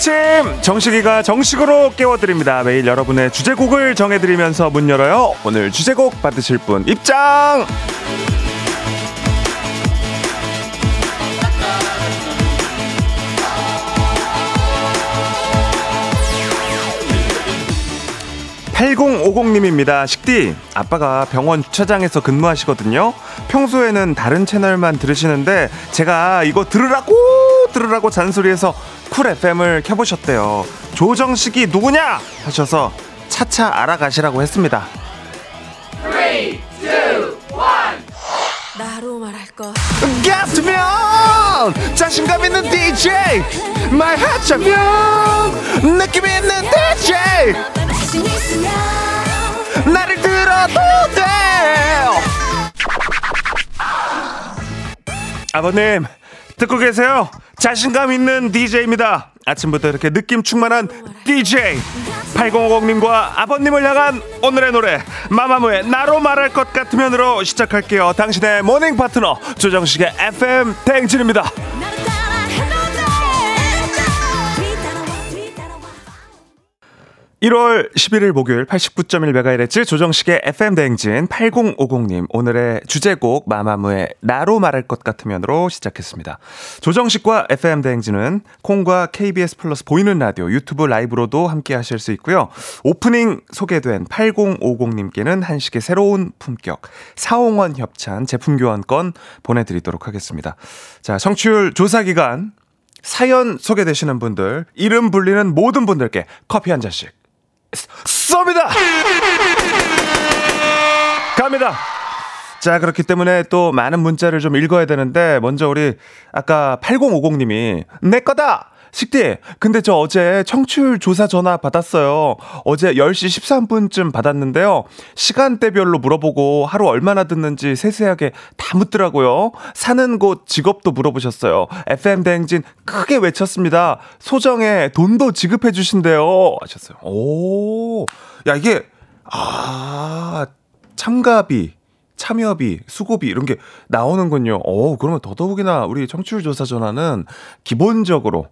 아침 정식이가 정식으로 깨워드립니다. 매일 여러분의 주제곡을 정해드리면서 문 열어요. 오늘 주제곡 받으실 분 입장. (8050님입니다) 식디, 아빠가 병원 주차장에서 근무하시거든요. 평소에는 다른 채널만 들으시는데 제가 이거 들으라고 잔소리해서 쿨 FM을 켜보셨대요. 조정식이 누구냐 하셔서 차차 알아가시라고 했습니다. 3, 2, 1 나로 말할 것 같으면 자신감 있는 DJ, 말하자면 느낌 있는 DJ, 나를 들어도 돼. 아버님 듣고 계세요? 자신감 있는 DJ입니다. 아침부터 이렇게 느낌 충만한 DJ 8050님과 아버님을 향한 오늘의 노래, 마마무의 나로 말할 것 같으면으로 시작할게요. 당신의 모닝 파트너 조정식의 FM 대행진입니다. 1월 11일 목요일 89.1MHz 조정식의 FM 대행진 8050님, 오늘의 주제곡 마마무의 나로 말할 것 같으면으로 시작했습니다. 조정식과 FM 대행진은 콩과 KBS 플러스 보이는 라디오, 유튜브 라이브로도 함께 하실 수 있고요. 오프닝 소개된 8050님께는 한식의 새로운 품격 사홍원 협찬 제품 교환권 보내드리도록 하겠습니다. 자, 청취율 조사 기간 사연 소개되시는 분들, 이름 불리는 모든 분들께 커피 한 잔씩 쏩니다! 갑니다! 자, 그렇기 때문에 또 많은 문자를 좀 읽어야 되는데, 먼저 우리 아까 8050님이 내 거다! 식디, 근데 저 어제 청취율 조사 전화 받았어요. 어제 10시 13분쯤 받았는데요, 시간대별로 물어보고 하루 얼마나 듣는지 세세하게 다 묻더라고요. 사는 곳, 직업도 물어보셨어요. FM 대행진 크게 외쳤습니다. 소정에 돈도 지급해 주신대요 하셨어요. 오, 야, 이게 참가비, 참여비, 수고비 이런 게 나오는군요. 그러면 더더욱이나 우리 청취율 조사 전화는 기본적으로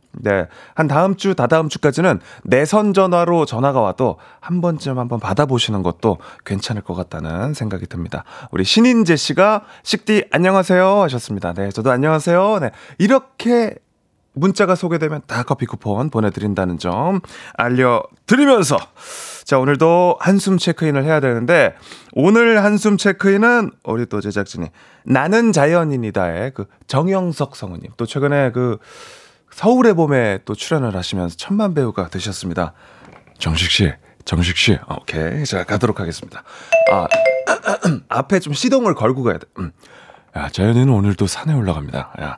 한 다음 주, 다다음 주까지는 내선 전화로 전화가 와도 한 번쯤 한번 받아보시는 것도 괜찮을 것 같다는 생각이 듭니다. 우리 신인재 씨가 식디 안녕하세요 하셨습니다. 네, 저도 안녕하세요. 네, 이렇게 문자가 소개되면 다 커피 쿠폰 보내드린다는 점 알려드리면서, 자, 오늘도 한숨 체크인을 해야 되는데, 오늘 한숨 체크인은 우리 또 제작진이 나는 자연인이다의 그 정영석 성우님, 또 최근에 그 서울의 봄에 또 출연을 하시면서 천만 배우가 되셨습니다. 정식 씨, 오케이, 자, 가도록 하겠습니다. 앞에 좀 시동을 걸고 가야 돼. 야, 자연이는 오늘도 산에 올라갑니다. 야,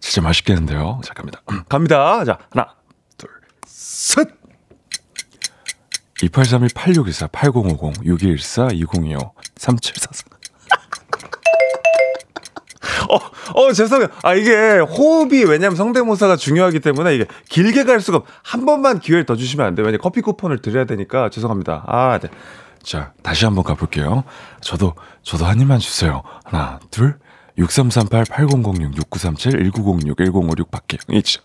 진짜 맛있겠는데요. 자, 갑니다. 자, 하나, 둘, 셋. 2831-8624-8050-6214-2025-3744. 죄송해요. 이게 호흡이, 왜냐면 성대모사가 중요하기 때문에 이게 길게 갈 수가, 한 번만 기회를 더 주시면 안 돼요. 왜냐면 커피 쿠폰을 드려야 되니까 죄송합니다. 네. 자, 다시 한번 가볼게요. 저도 한 입만 주세요. 하나, 둘, 6338-8006-6937-1906-1056-박기영이죠.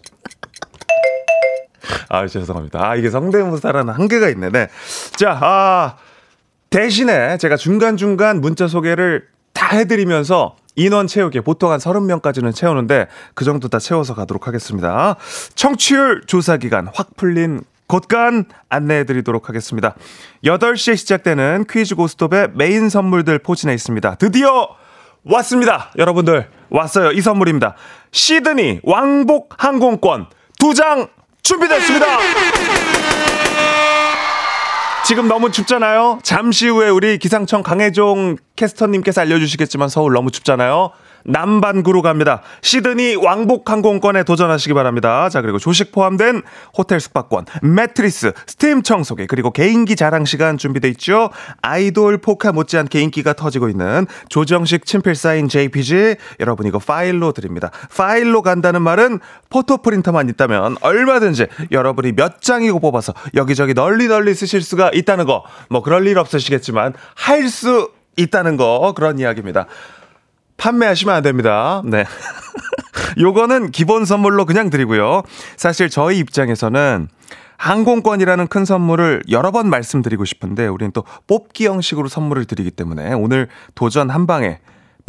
죄송합니다. 이게 성대모사라는 한계가 있네. 네. 자, 대신에 제가 중간중간 문자 소개를 다 해드리면서 인원 채우기에 보통 한 30명까지는 채우는데 그 정도 다 채워서 가도록 하겠습니다. 청취율 조사 기간 확 풀린 곧간 안내해드리도록 하겠습니다. 8시에 시작되는 퀴즈 고스톱의 메인 선물들 포진해 있습니다. 드디어 왔습니다. 여러분들, 왔어요. 이 선물입니다. 시드니 왕복 항공권 2장 준비됐습니다. 지금 너무 춥잖아요. 잠시 후에 우리 기상청 강혜종 캐스터님께서 알려주시겠지만 서울 너무 춥잖아요. 남반구로 갑니다. 시드니 왕복 항공권에 도전하시기 바랍니다. 자, 그리고 조식 포함된 호텔 숙박권, 매트리스, 스팀 청소기, 그리고 개인기 자랑 시간 준비되어 있죠. 아이돌 포카 못지않게 인기가 터지고 있는 조정식 친필 사인 JPG, 여러분 이거 파일로 드립니다. 파일로 간다는 말은 포토 프린터만 있다면 얼마든지 여러분이 몇 장이고 뽑아서 여기저기 널리 쓰실 수가 있다는 거, 뭐 그럴 일 없으시겠지만 할 수 있다는 거, 그런 이야기입니다. 판매하시면 안 됩니다. 네. 요거는 기본 선물로 그냥 드리고요. 사실 저희 입장에서는 항공권이라는 큰 선물을 여러 번 말씀드리고 싶은데 우리는 또 뽑기 형식으로 선물을 드리기 때문에 오늘 도전 한 방에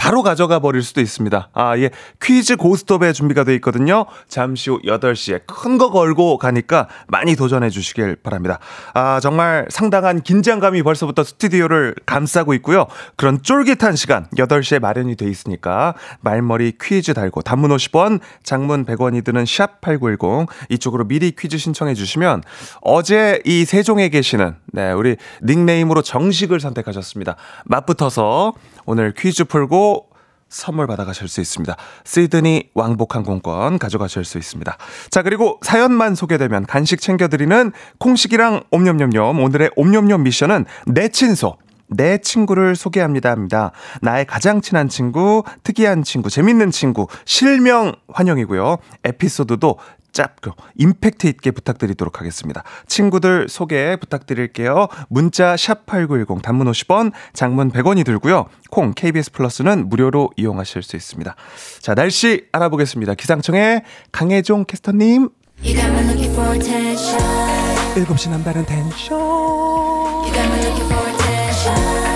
바로 가져가 버릴 수도 있습니다. 아, 예. 퀴즈 고스톱에 준비가 돼 있거든요. 잠시 후 8시에 큰 거 걸고 가니까 많이 도전해 주시길 바랍니다. 아, 정말 상당한 긴장감이 벌써부터 스튜디오를 감싸고 있고요. 그런 쫄깃한 시간 8시에 마련이 돼 있으니까 말머리 퀴즈 달고 단문 50원, 장문 100원이 드는 샵8910 이쪽으로 미리 퀴즈 신청해 주시면 어제 이 세종에 계시는 네, 우리 닉네임으로 정식을 선택하셨습니다. 맞붙어서 오늘 퀴즈 풀고 선물 받아가실 수 있습니다. 시드니 왕복 항공권 가져가실 수 있습니다. 자, 그리고 사연만 소개되면 간식 챙겨드리는 콩식이랑 옴념념념. 오늘의 옴념념 미션은 내 친소, 내 친구를 소개합니다 합니다. 나의 가장 친한 친구, 특이한 친구, 재밌는 친구, 실명 환영이고요. 에피소드도 짧고 임팩트 있게 부탁드리도록 하겠습니다. 친구들 소개 부탁드릴게요. 문자 샵8910 단문 50원, 장문 100원이 들고요. 콩 KBS 플러스는 무료로 이용하실 수 있습니다. 자, 날씨 알아보겠습니다. 기상청의 강혜종 캐스터님. 7시 남다른 텐션,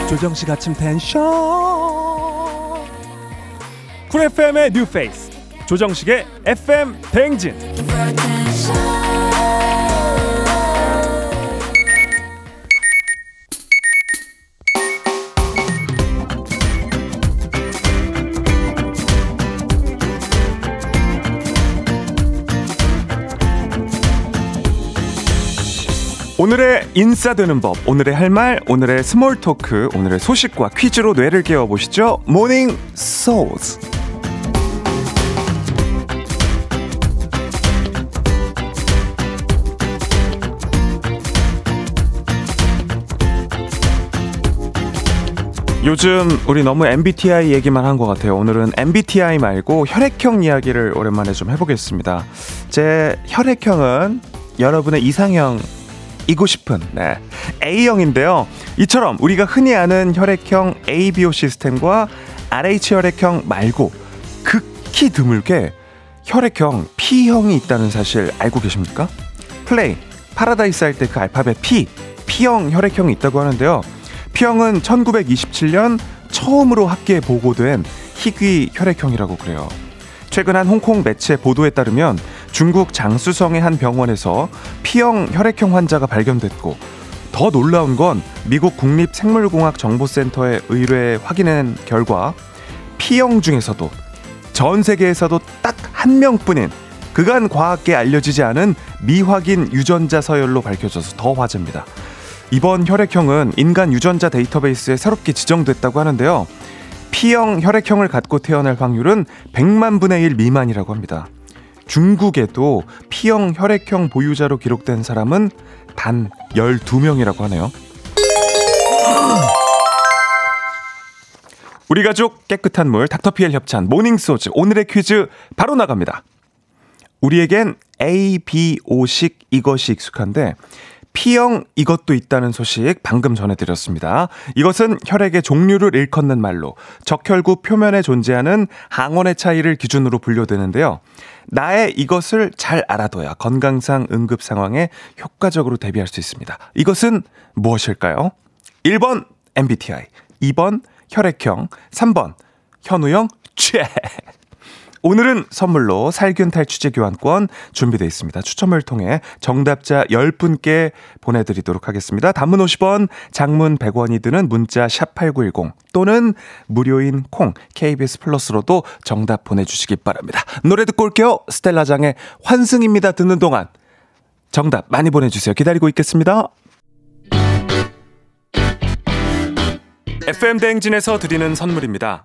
조정식 아침 텐션, 쿨 FM의 뉴 페이스 조정식의 FM 대행진. 오늘의 인싸되는 법, 오늘의 할 말, 오늘의 스몰 토크, 오늘의 소식과 퀴즈로 뇌를 깨워보시죠. 모닝 소스. 요즘 우리 너무 MBTI 얘기만 한 것 같아요. 오늘은 MBTI 말고 혈액형 이야기를 오랜만에 좀 해보겠습니다. 제 혈액형은 여러분의 이상형이고 싶은 네, A형인데요. 이처럼 우리가 흔히 아는 혈액형 ABO 시스템과 RH 혈액형 말고 극히 드물게 혈액형 P형이 있다는 사실 알고 계십니까? 플레이, 파라다이스 할 때 그 알파벳 P, P형 혈액형이 있다고 하는데요. P형은 1927년 처음으로 학계에 보고된 희귀 혈액형이라고 그래요. 최근 한 홍콩 매체 보도에 따르면 중국 장쑤성의 한 병원에서 P형 혈액형 환자가 발견됐고, 더 놀라운 건 미국 국립생물공학정보센터의 의뢰에 확인한 결과 P형 중에서도 전 세계에서도 딱 한 명뿐인 그간 과학계에 알려지지 않은 미확인 유전자 서열로 밝혀져서 더 화제입니다. 이번 혈액형은 인간 유전자 데이터베이스에 새롭게 지정됐다고 하는데요. P형 혈액형을 갖고 태어날 확률은 100만 분의 1 미만이라고 합니다. 중국에도 P형 혈액형 보유자로 기록된 사람은 단 12명이라고 하네요. 우리 가족 깨끗한 물 닥터피엘 협찬 모닝소즈 오늘의 퀴즈 바로 나갑니다. 우리에겐 ABO식 이것이 익숙한데 P형 이것도 있다는 소식 방금 전해드렸습니다. 이것은 혈액의 종류를 일컫는 말로 적혈구 표면에 존재하는 항원의 차이를 기준으로 분류되는데요. 나의 이것을 잘 알아둬야 건강상 응급 상황에 효과적으로 대비할 수 있습니다. 이것은 무엇일까요? 1번 MBTI, 2번 혈액형, 3번 현우형 죄. 오늘은 선물로 살균 탈취제 교환권 준비되어 있습니다. 추첨을 통해 정답자 10분께 보내드리도록 하겠습니다. 단문 50원, 장문 100원이 드는 문자 샵8910 또는 무료인 콩 KBS 플러스로도 정답 보내주시기 바랍니다. 노래 듣고 올게요. 스텔라장의 환승입니다. 듣는 동안 정답 많이 보내주세요. 기다리고 있겠습니다. FM 대행진에서 드리는 선물입니다.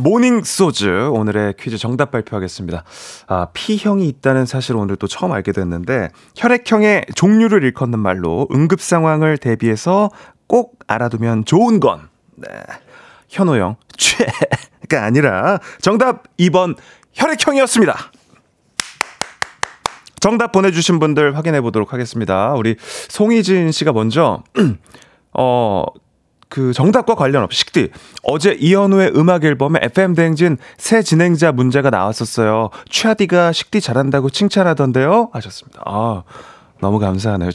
모닝 소즈 오늘의 퀴즈 정답 발표하겠습니다. P형이 있다는 사실을 오늘 또 처음 알게 됐는데, 혈액형의 종류를 일컫는 말로 응급 상황을 대비해서 꼭 알아두면 좋은 건 현호형 최가 아니라 정답 2번 혈액형이었습니다. 정답 보내주신 분들 확인해 보도록 하겠습니다. 우리 송희진 씨가 먼저 그 정답과 관련 없이 식디 어제 이현우의 음악 앨범에 FM 대행진 새 진행자 문제가 나왔었어요. 취하디가 식디 잘한다고 칭찬하던데요 하셨습니다. 너무 감사하네요.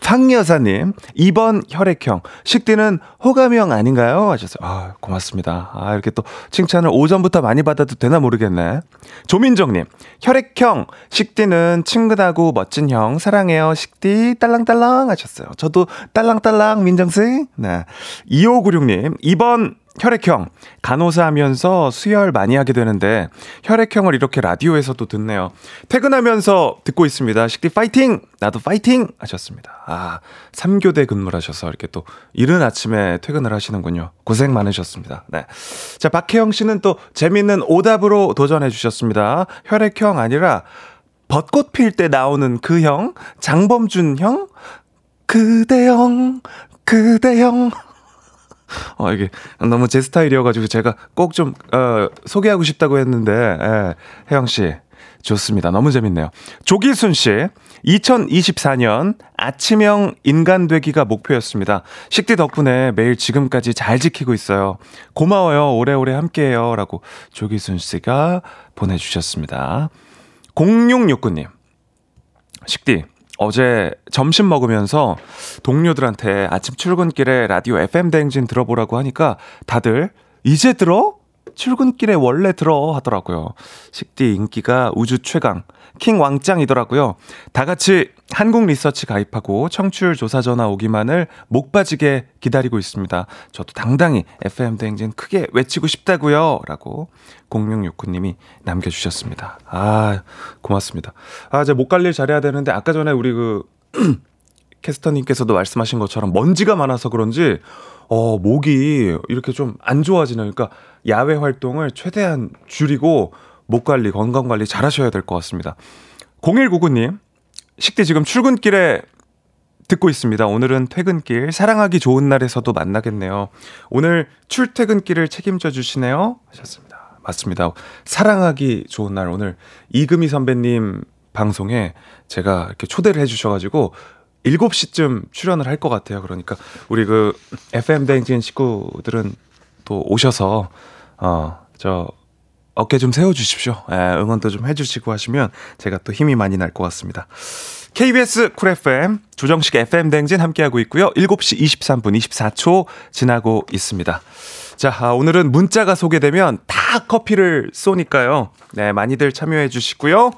팡 여사님 2번 혈액형 식디는 호감형 아닌가요 하셨어요. 고맙습니다. 이렇게 또 칭찬을 오전부터 많이 받아도 되나 모르겠네. 조민정님 혈액형 식디는 친근하고 멋진 형 사랑해요 식디 딸랑딸랑 하셨어요. 저도 딸랑딸랑 민정씨. 네. 2596님 2번 혈액형 간호사 하면서 수혈 많이 하게 되는데 혈액형을 이렇게 라디오에서도 듣네요. 퇴근하면서 듣고 있습니다. 식디 파이팅! 나도 파이팅! 하셨습니다. 3교대 근무를 하셔서 이렇게 또 이른 아침에 퇴근을 하시는군요. 고생 많으셨습니다. 네. 자, 박혜영 씨는 또 재밌는 오답으로 도전해 주셨습니다. 혈액형 아니라 벚꽃 필 때 나오는 그 형, 장범준 형, 그대형, 그대형. 이게 너무 제 스타일이어가지고 제가 꼭 좀 소개하고 싶다고 했는데, 혜영 씨 좋습니다. 너무 재밌네요. 조기순 씨 2024년 아침형 인간 되기가 목표였습니다. 식디 덕분에 매일 지금까지 잘 지키고 있어요. 고마워요. 오래오래 함께해요라고 조기순 씨가 보내주셨습니다. 0669님 식디 어제 점심 먹으면서 동료들한테 아침 출근길에 라디오 FM 대행진 들어보라고 하니까 다들 이제 들어? 출근길에 원래 들어 하더라고요. 식디 인기가 우주 최강 킹 왕짱이더라고요. 다 같이 한국 리서치 가입하고 청취율 조사 전화 오기만을 목 빠지게 기다리고 있습니다. 저도 당당히 FM 대행진 크게 외치고 싶다고요 라고 0669님이 남겨주셨습니다. 고맙습니다. 이제 목 관리를 잘해야 되는데 아까 전에 우리 그 캐스터님께서도 말씀하신 것처럼 먼지가 많아서 그런지 목이 이렇게 좀 안 좋아지네요. 그러니까 야외 활동을 최대한 줄이고 목 관리, 건강 관리 잘 하셔야 될 것 같습니다. 0199님, 식대 지금 출근길에 듣고 있습니다. 오늘은 퇴근길, 사랑하기 좋은 날에서도 만나겠네요. 오늘 출퇴근길을 책임져 주시네요 하셨습니다. 맞습니다. 사랑하기 좋은 날 오늘 이금희 선배님 방송에 제가 이렇게 초대를 해주셔가지고 7시쯤 출연을 할 것 같아요. 그러니까 우리 그 FM 대행진 식구들은 또 오셔서 저 어깨 좀 세워주십시오. 응원도 좀 해주시고 하시면 제가 또 힘이 많이 날 것 같습니다. KBS 쿨 FM 조정식 FM 대행진 함께하고 있고요. 7시 23분 24초 지나고 있습니다. 자, 오늘은 문자가 소개되면 다 커피를 쏘니까요. 네, 많이들 참여해 주시고요.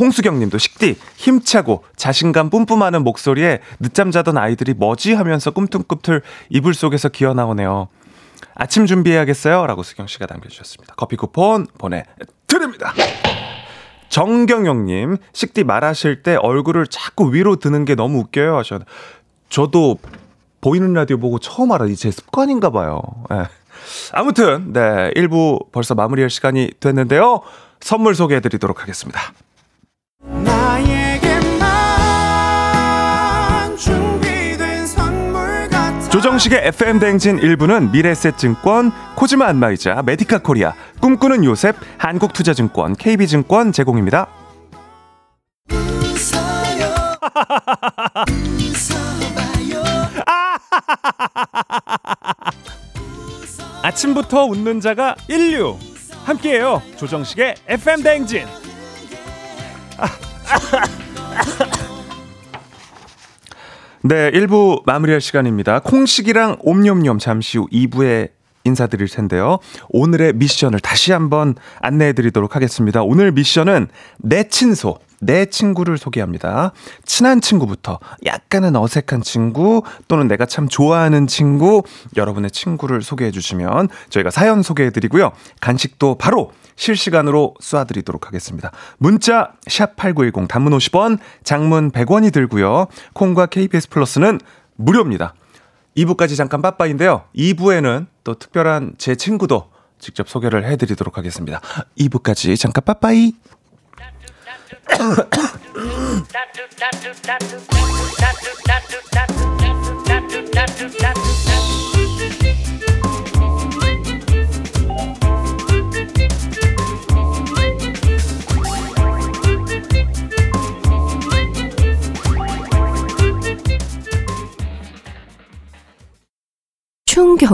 홍수경 님도 식디 힘차고 자신감 뿜뿜하는 목소리에 늦잠 자던 아이들이 머지 하면서 꿈틀꿈틀 이불 속에서 기어나오네요. 아침 준비해야겠어요 라고 수경 씨가 남겨주셨습니다. 커피 쿠폰 보내드립니다. 정경영 님 식디 말하실 때 얼굴을 자꾸 위로 드는 게 너무 웃겨요 하셨는데 저도 보이는 라디오 보고 처음 알아. 이제 습관인가 봐요. 네. 아무튼, 네, 1부 벌써 마무리할 시간이 됐는데요. 선물 소개해드리도록 하겠습니다. 조정식의 FM 대행진 1부는 미래에셋증권, 코지마 안마의자, 메디카 코리아, 꿈꾸는 요셉, 한국투자증권, KB증권 제공입니다. 아침부터 웃는 자가 인류. 함께해요. 조정식의 FM 대행진. 네, 1부 마무리할 시간입니다. 콩식이랑 옴뇸뇸 잠시 후 2부에 인사드릴 텐데요. 오늘의 미션을 다시 한번 안내해드리도록 하겠습니다. 오늘 미션은 내 친소, 내 친구를 소개합니다. 친한 친구부터 약간은 어색한 친구 또는 내가 참 좋아하는 친구, 여러분의 친구를 소개해 주시면 저희가 사연 소개해 드리고요. 간식도 바로 실시간으로 쏴드리도록 하겠습니다. 문자 샵8910 단문 50원, 장문 100원이 들고요. 콩과 KBS 플러스는 무료입니다. 2부까지 잠깐 빠빠인데요. 2부에는 또 특별한 제 친구도 직접 소개를 해드리도록 하겠습니다. 2부까지 잠깐 빠빠이. 충격.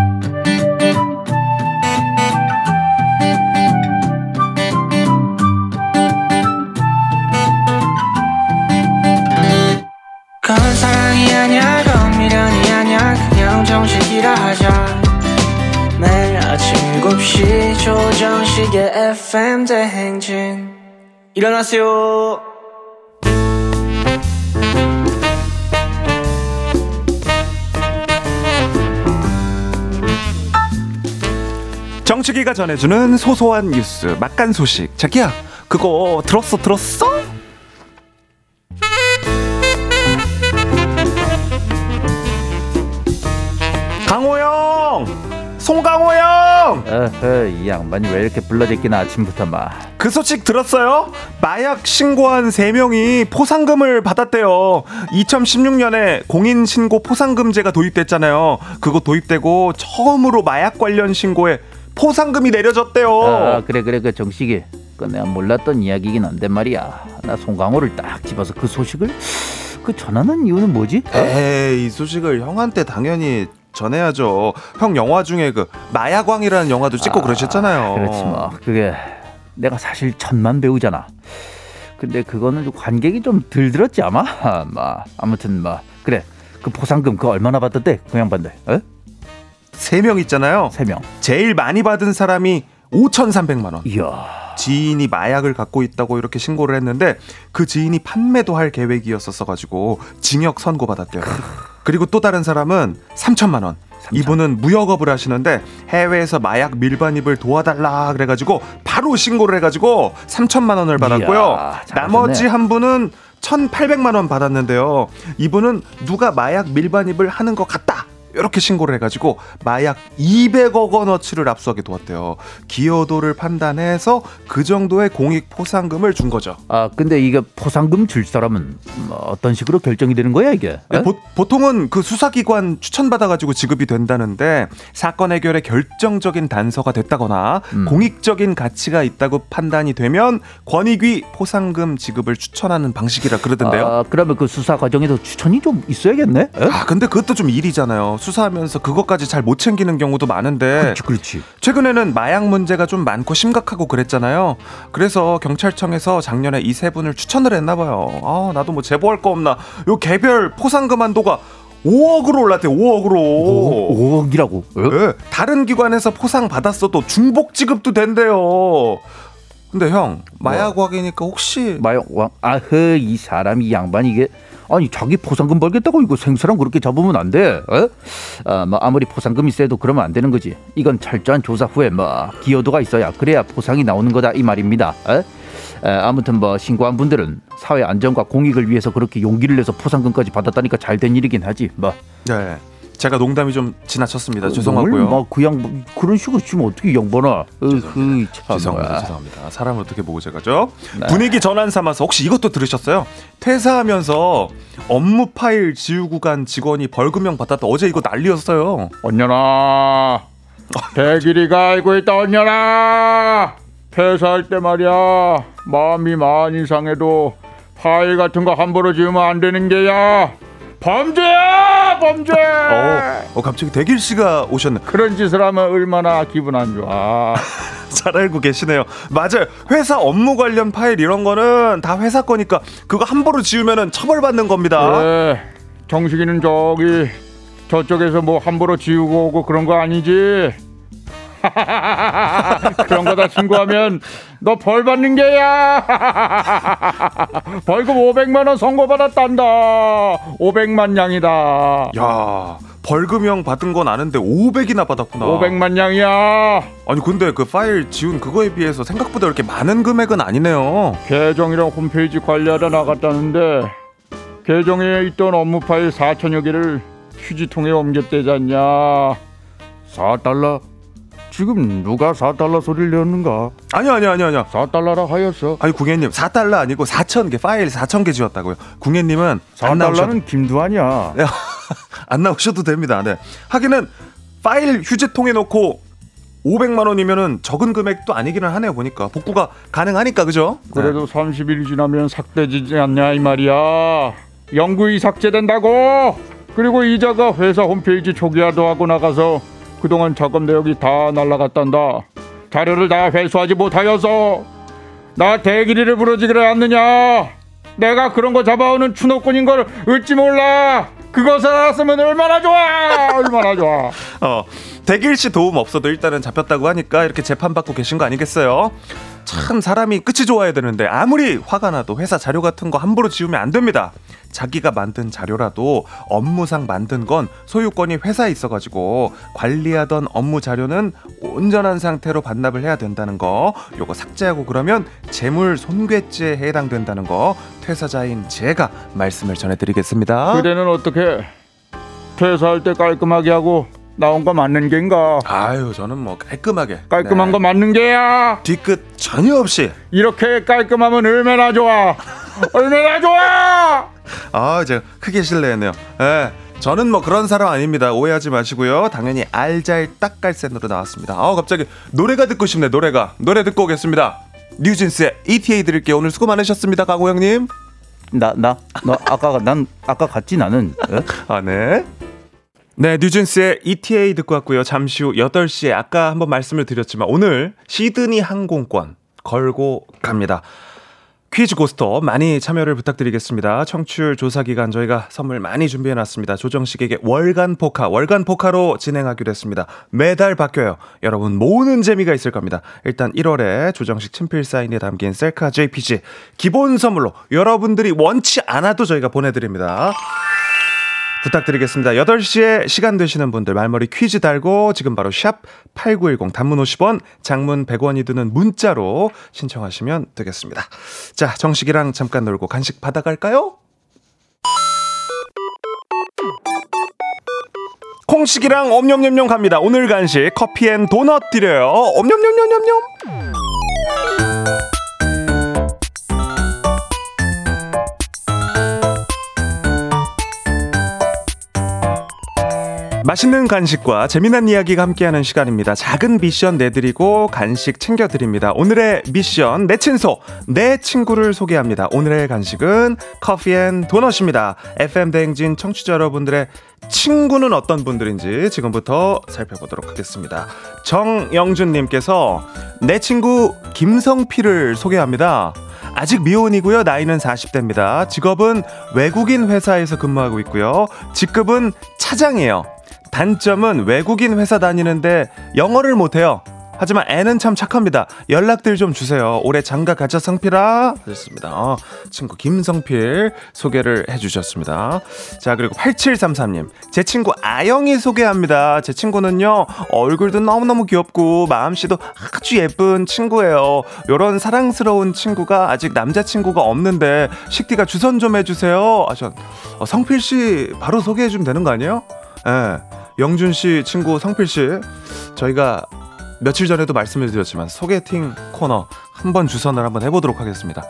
그건 사랑이 아니야, 그건 미련이 아니야, 그냥 정식이라 하자. 매일 아침 7시 조정식의 FM 대행진. 일어나세요. 정치기가 전해주는 소소한 뉴스, 막간 소식. 자기야, 그거 들었어? 강호영! 송강호영! 어허, 이 양반이 왜 이렇게 불러댔기나 아침부터 마. 그 소식 들었어요? 마약 신고한 3명이 포상금을 받았대요. 2016년에 공인신고 포상금제가 도입됐잖아요. 그거 도입되고 처음으로 마약 관련 신고에 포상금이 내려졌대요. 아, 그래 그 정식이, 그 내가 몰랐던 이야기긴 한데 말이야. 나 송강호를 딱 집어서 그 소식을 그 전하는 이유는 뭐지? 에이, 이 소식을 형한테 당연히 전해야죠. 형 영화 중에 그 마약왕이라는 영화도 찍고 그러셨잖아요. 그렇지 뭐. 그게 내가 사실 천만 배우잖아. 근데 그거는 좀 관객이 좀 덜 들었지 아마. 아무튼 뭐 그래, 그 포상금 그 얼마나 받았대 그 양반들? 어? 3명 있잖아요. 3명. 제일 많이 받은 사람이 5,300만 원. 이야. 지인이 마약을 갖고 있다고 이렇게 신고를 했는데 그 지인이 판매도 할 계획이었었어 가지고 징역 선고 받았대요. 그리고 또 다른 사람은 3,000만 원. 3,000. 이분은 무역업을 하시는데 해외에서 마약 밀반입을 도와달라 그래가지고 바로 신고를 해가지고 3,000만 원을 받았고요. 이야, 나머지 한 분은 1,800만 원 받았는데요. 이분은 누가 마약 밀반입을 하는 것 같다 이렇게 신고를 해가지고 마약 200억 원어치를 압수하게 도왔대요. 기여도를 판단해서 그 정도의 공익 포상금을 준 거죠. 아, 근데 이게 포상금 줄 사람은 어떤 식으로 결정이 되는 거야 이게? 네, 보통은 그 수사기관 추천받아가지고 지급이 된다는데 사건 해결에 결정적인 단서가 됐다거나 공익적인 가치가 있다고 판단이 되면 권익위 포상금 지급을 추천하는 방식이라 그러던데요. 아, 그러면 그 수사 과정에서 추천이 좀 있어야겠네? 에? 아, 근데 그것도 좀 일이잖아요. 수사하면서 그것까지 잘 못 챙기는 경우도 많은데. 그렇지. 최근에는 마약 문제가 좀 많고 심각하고 그랬잖아요. 그래서 경찰청에서 작년에 이 세 분을 추천을 했나 봐요. 아, 나도 뭐 제보할 거 없나. 요 개별 포상금 한도가 5억으로 올랐대요. 5억으로. 5억이라고? 네. 다른 기관에서 포상 받았어도 중복 지급도 된대요. 근데 형, 마약왕이니까 혹시 마약왕? 아흐, 이 사람이 양반 이게. 아니, 자기 포상금 벌겠다고 이거 생사람 그렇게 잡으면 안 돼. 아, 뭐 아무리 포상금이 세도 그러면 안 되는 거지. 이건 철저한 조사 후에 뭐 기여도가 있어야 그래야 포상이 나오는 거다 이 말입니다. 아무튼 뭐 신고한 분들은 사회 안전과 공익을 위해서 그렇게 용기를 내서 포상금까지 받았다니까 잘된 일이긴 하지 뭐. 네. 제가 농담이 좀 지나쳤습니다. 죄송하고요. 막 그 양 그런 식으로 치면 어떻게 영번아? 죄송합니다. 사람을 어떻게 보고 제가 죠? 네. 분위기 전환 삼아서 혹시 이것도 들으셨어요? 퇴사하면서 업무 파일 지우고 간 직원이 벌금형 받았다. 어제 이거 난리였어요. 언년아, 백일이가 알고 있다. 언년아, 퇴사할 때 말이야. 마음이 많이 상해도 파일 같은 거 함부로 지우면 안 되는 게야. 범죄야 범죄. 갑자기 대길 씨가 오셨네. 그런 짓을 하면 얼마나 기분 안 좋아. 잘 알고 계시네요. 맞아요. 회사 업무 관련 파일 이런 거는 다 회사 거니까 그거 함부로 지우면은 처벌받는 겁니다. 네. 정식이는 저기 저쪽에서 뭐 함부로 지우고 오고 그런 거 아니지? 그런 거 다 신고하면 너 벌 받는 게야. 벌금 500만 원 선고받았단다. 500만 양이다. 야, 벌금형 받은 건 아는데 500이나 받았구나. 500만 양이야. 아니 근데 그 파일 지운 그거에 비해서 생각보다 이렇게 많은 금액은 아니네요. 계정이랑 홈페이지 관리하다 나갔다는데 계정에 있던 업무 파일 4천여 개를 휴지통에 옮겼대지 않냐. 4달러? 지금 누가 4달러 소리를 내었는가? 아니요. 4달러라 하였어. 아니 궁예님 4달러 아니고 4천 개 파일 4천 개 지웠다고요. 궁예님은 4달러는 김두한이야. 안 나오셔도 됩니다. 네. 하기는 파일 휴지통에 넣고 500만 원이면은 적은 금액도 아니기는 하네요. 보니까 복구가 가능하니까 그죠? 그래도 네. 30일이 지나면 삭제되지 않냐 이 말이야. 영구히 삭제된다고. 그리고 이자가 회사 홈페이지 초기화도 하고 나가서 그동안 작업 내역이 다 날라갔단다. 자료를 다 회수하지 못하여서 나 대길이를 부르지 그래 않느냐. 내가 그런 거 잡아오는 추노꾼인 걸 어찌 몰라. 그것을 알았으면 얼마나 좋아. 얼마나 좋아. 대길 씨 도움 없어도 일단은 잡혔다고 하니까 이렇게 재판받고 계신 거 아니겠어요? 참 사람이 끝이 좋아야 되는데 아무리 화가 나도 회사 자료 같은 거 함부로 지우면 안 됩니다. 자기가 만든 자료라도 업무상 만든 건 소유권이 회사에 있어가지고 관리하던 업무 자료는 온전한 상태로 반납을 해야 된다는 거, 요거 삭제하고 그러면 재물 손괴죄에 해당된다는 거 퇴사자인 제가 말씀을 전해드리겠습니다. 그대는 어떻게 퇴사할 때 깔끔하게 하고 나온 거 맞는 게인가? 아유 저는 뭐 깔끔하게 깔끔한 네. 거 맞는 게야. 뒤끝 전혀 없이 이렇게 깔끔하면 얼마나 좋아. 얼마나 좋아. 아 제가 크게 실례했네요. 예, 저는 뭐 그런 사람 아닙니다. 오해하지 마시고요. 당연히 알잘딱갈센으로 나왔습니다. 갑자기 노래가 듣고 싶네. 노래 듣고 오겠습니다. 뉴진스의 ETA 드릴게요. 오늘 수고 많으셨습니다. 강호 형님. 나 아까 갔지 나는. 아네. 네, 뉴진스의 ETA 듣고 왔고요. 잠시 후 8시에 아까 한번 말씀을 드렸지만 오늘 시드니 항공권 걸고 갑니다. 퀴즈 고스톱 많이 참여를 부탁드리겠습니다. 청취율 조사 기간 저희가 선물 많이 준비해놨습니다. 조정식에게 월간 포카로 진행하기로 했습니다. 매달 바뀌어요. 여러분 모으는 재미가 있을 겁니다. 일단 1월에 조정식 친필 사인에 담긴 셀카 JPG 기본 선물로 여러분들이 원치 않아도 저희가 보내드립니다. 부탁드리겠습니다. 8시에 시간 되시는 분들 말머리 퀴즈 달고 지금 바로 샵 8910 단문 50원 장문 100원이 드는 문자로 신청하시면 되겠습니다. 자, 정식이랑 잠깐 놀고 간식 받아갈까요? 콩식이랑 엄냠냠냠 갑니다. 오늘 간식 커피앤도넛 드려요. 엄냠냠냠냠냠. 맛있는 간식과 재미난 이야기가 함께하는 시간입니다. 작은 미션 내드리고 간식 챙겨드립니다. 오늘의 미션 내 친소, 내 친구를 소개합니다. 오늘의 간식은 커피앤도넛입니다. FM 대행진 청취자 여러분들의 친구는 어떤 분들인지 지금부터 살펴보도록 하겠습니다. 정영준님께서 내 친구 김성필을 소개합니다. 아직 미혼이고요. 나이는 40대입니다. 직업은 외국인 회사에서 근무하고 있고요. 직급은 차장이에요. 단점은 외국인 회사 다니는데 영어를 못해요. 하지만 애는 참 착합니다. 연락들 좀 주세요. 올해 장가 가자 성필아 하셨습니다. 친구 김성필 소개를 해주셨습니다. 자 그리고 8733님 제 친구 아영이 소개합니다. 제 친구는요 얼굴도 너무너무 귀엽고 마음씨도 아주 예쁜 친구예요. 요런 사랑스러운 친구가 아직 남자친구가 없는데 식디가 주선 좀 해주세요 하셨. 성필씨 바로 소개해주면 되는 거 아니에요? 예, 영준 씨 친구 성필 씨, 저희가 며칠 전에도 말씀을 드렸지만 소개팅 코너 한번 주선을 한번 해보도록 하겠습니다.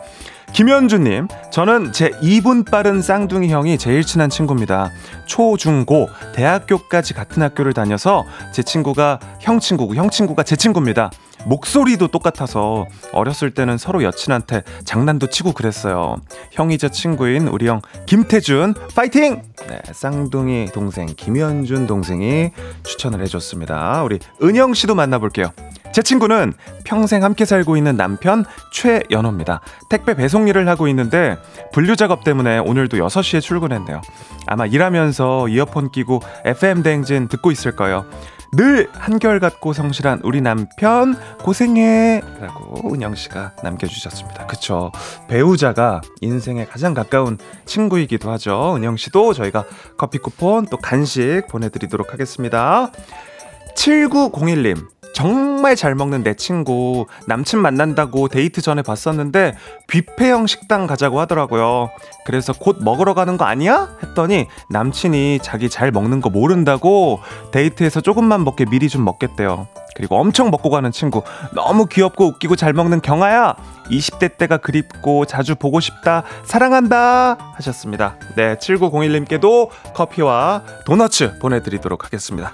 김현주님, 저는 제 2분 빠른 쌍둥이 형이 제일 친한 친구입니다. 초, 중, 고, 대학교까지 같은 학교를 다녀서 제 친구가 형 친구고 형 친구가 제 친구입니다. 목소리도 똑같아서 어렸을 때는 서로 여친한테 장난도 치고 그랬어요. 형이자 친구인 우리 형 김태준 파이팅! 네, 쌍둥이 동생 김현준 동생이 추천을 해줬습니다. 우리 은영 씨도 만나볼게요. 제 친구는 평생 함께 살고 있는 남편 최연호입니다. 택배 배송 일을 하고 있는데 분류 작업 때문에 오늘도 6시에 출근했네요. 아마 일하면서 이어폰 끼고 FM 대행진 듣고 있을 거예요. 늘 한결같고 성실한 우리 남편 고생해 라고 은영씨가 남겨주셨습니다. 그쵸, 배우자가 인생에 가장 가까운 친구이기도 하죠. 은영씨도 저희가 커피 쿠폰 또 간식 보내드리도록 하겠습니다. 7901님, 정말 잘 먹는 내 친구 남친 만난다고 데이트 전에 봤었는데 뷔페형 식당 가자고 하더라고요. 그래서 곧 먹으러 가는 거 아니야? 했더니 남친이 자기 잘 먹는 거 모른다고 데이트에서 조금만 먹게 미리 좀 먹겠대요. 그리고 엄청 먹고 가는 친구, 너무 귀엽고 웃기고 잘 먹는 경아야, 20대 때가 그립고 자주 보고 싶다, 사랑한다 하셨습니다. 네, 7901님께도 커피와 도넛 보내드리도록 하겠습니다.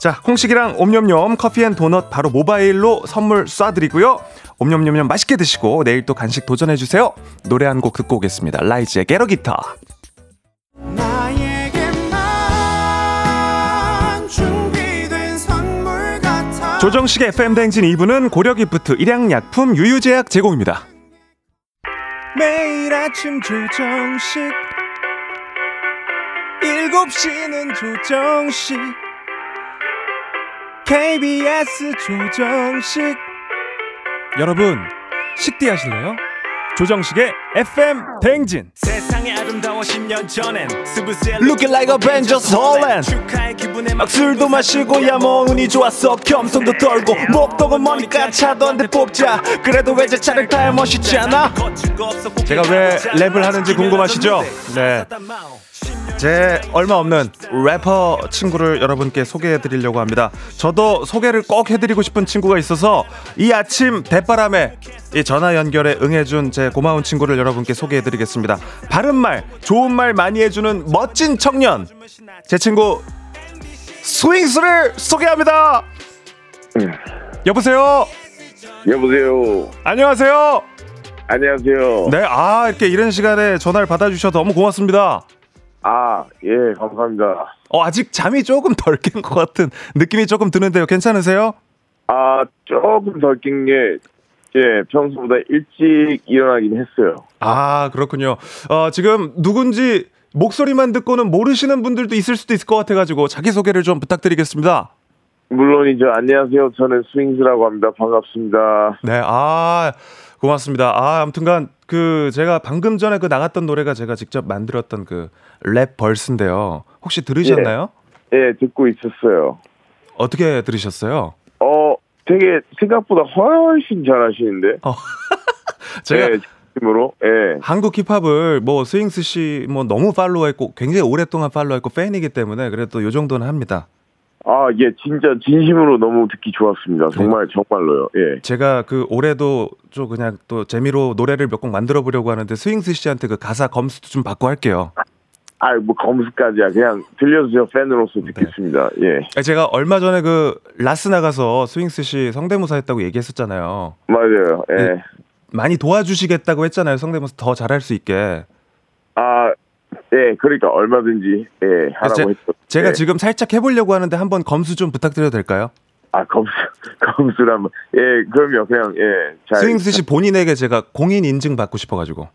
자, 콩식이랑 옴뇸뇸 커피앤도넛 바로 모바일로 선물 쏴드리고요. 옴뇸뇸 맛있게 드시고 내일 또 간식 도전해주세요. 노래 한 곡 듣고 오겠습니다. 라이즈의 게러기타. 조정식의 FM 대행진 2부는 고려기프트, 일양약품, 유유제약 제공입니다. 매일 아침 조정식 7시는 조정식 KBS 조정식. 여러분 식대하실래요? 조정식의 FM 대행진. 세상이 아름다워 10년 전엔 Looking like Avengers Holland. 막 술도 마시고 야 뭐 운이 좋았어. 겸손도 떨고 목도건 머니까 차도 한 대 뽑자. 그래도 외제차를 타야 멋있지 않아? 제가 왜 랩을 하는지 궁금하시죠? 네, 제 얼마 없는 래퍼 친구를 여러분께 소개해드리려고 합니다. 저도 소개를 꼭 해드리고 싶은 친구가 있어서 이 아침 대바람에 이 전화 연결에 응해준 제 고마운 친구를 여러분께 소개해드리겠습니다. 바른말 좋은말 많이 해주는 멋진 청년, 제 친구 스윙스를 소개합니다. 여보세요? 여보세요? 안녕하세요? 안녕하세요? 네, 아, 이렇게 이른 시간에 전화를 받아주셔서 너무 고맙습니다. 아, 예, 감사합니다. 아직 잠이 조금 덜 깬 것 같은 느낌이 조금 드는데요. 괜찮으세요? 아, 조금 덜 깬 게, 예, 평소보다 일찍 일어나긴 했어요. 아, 그렇군요. 지금 누군지 목소리만 듣고는 모르시는 분들도 있을 수도 있을 것 같아가지고 자기소개를 좀 부탁드리겠습니다. 물론이죠. 안녕하세요. 저는 스윙스라고 합니다. 반갑습니다. 네, 아, 고맙습니다. 아, 아무튼간 그 제가 방금 전에 그 나갔던 노래가 제가 직접 만들었던 그 랩 벌스인데요. 혹시 들으셨나요? 예, 듣고 있었어요. 어떻게 들으셨어요? 되게 생각보다 훨씬 잘하시는데. 제가 팀으로. 예. 한국 힙합을 뭐 스윙스 씨 뭐 너무 팔로우했고 굉장히 오랫동안 팔로우했고 팬이기 때문에 그래도 요 정도는 합니다. 아, 예, 진짜 진심으로 너무 듣기 좋았습니다. 정말, 네. 정말로요. 예. 제가 그 올해도 좀 그냥 또 재미로 노래를 몇 곡 만들어 보려고 하는데 스윙스 씨한테 그 가사 검수도 좀 받고 할게요. 아, 뭐 검수까지야. 그냥 들려주세요. 팬으로서 듣겠습니다. 네. 예. 제가 얼마 전에 그 라스 나가서 스윙스 씨 성대모사 했다고 얘기했었잖아요. 맞아요. 예. 네, 많이 도와주시겠다고 했잖아요. 성대모사 더 잘할 수 있게. 아, 예, 그러니까 얼마든지, 예, 하라고 했죠. 제가, 예, 지금 살짝 해보려고 하는데 한번 검수 좀 부탁드려도 될까요? 아, 검수라면, 예, 그럼요. 그냥, 예, 잘. 스윙스 씨 본인에게 제가 공인 인증 받고 싶어가지고.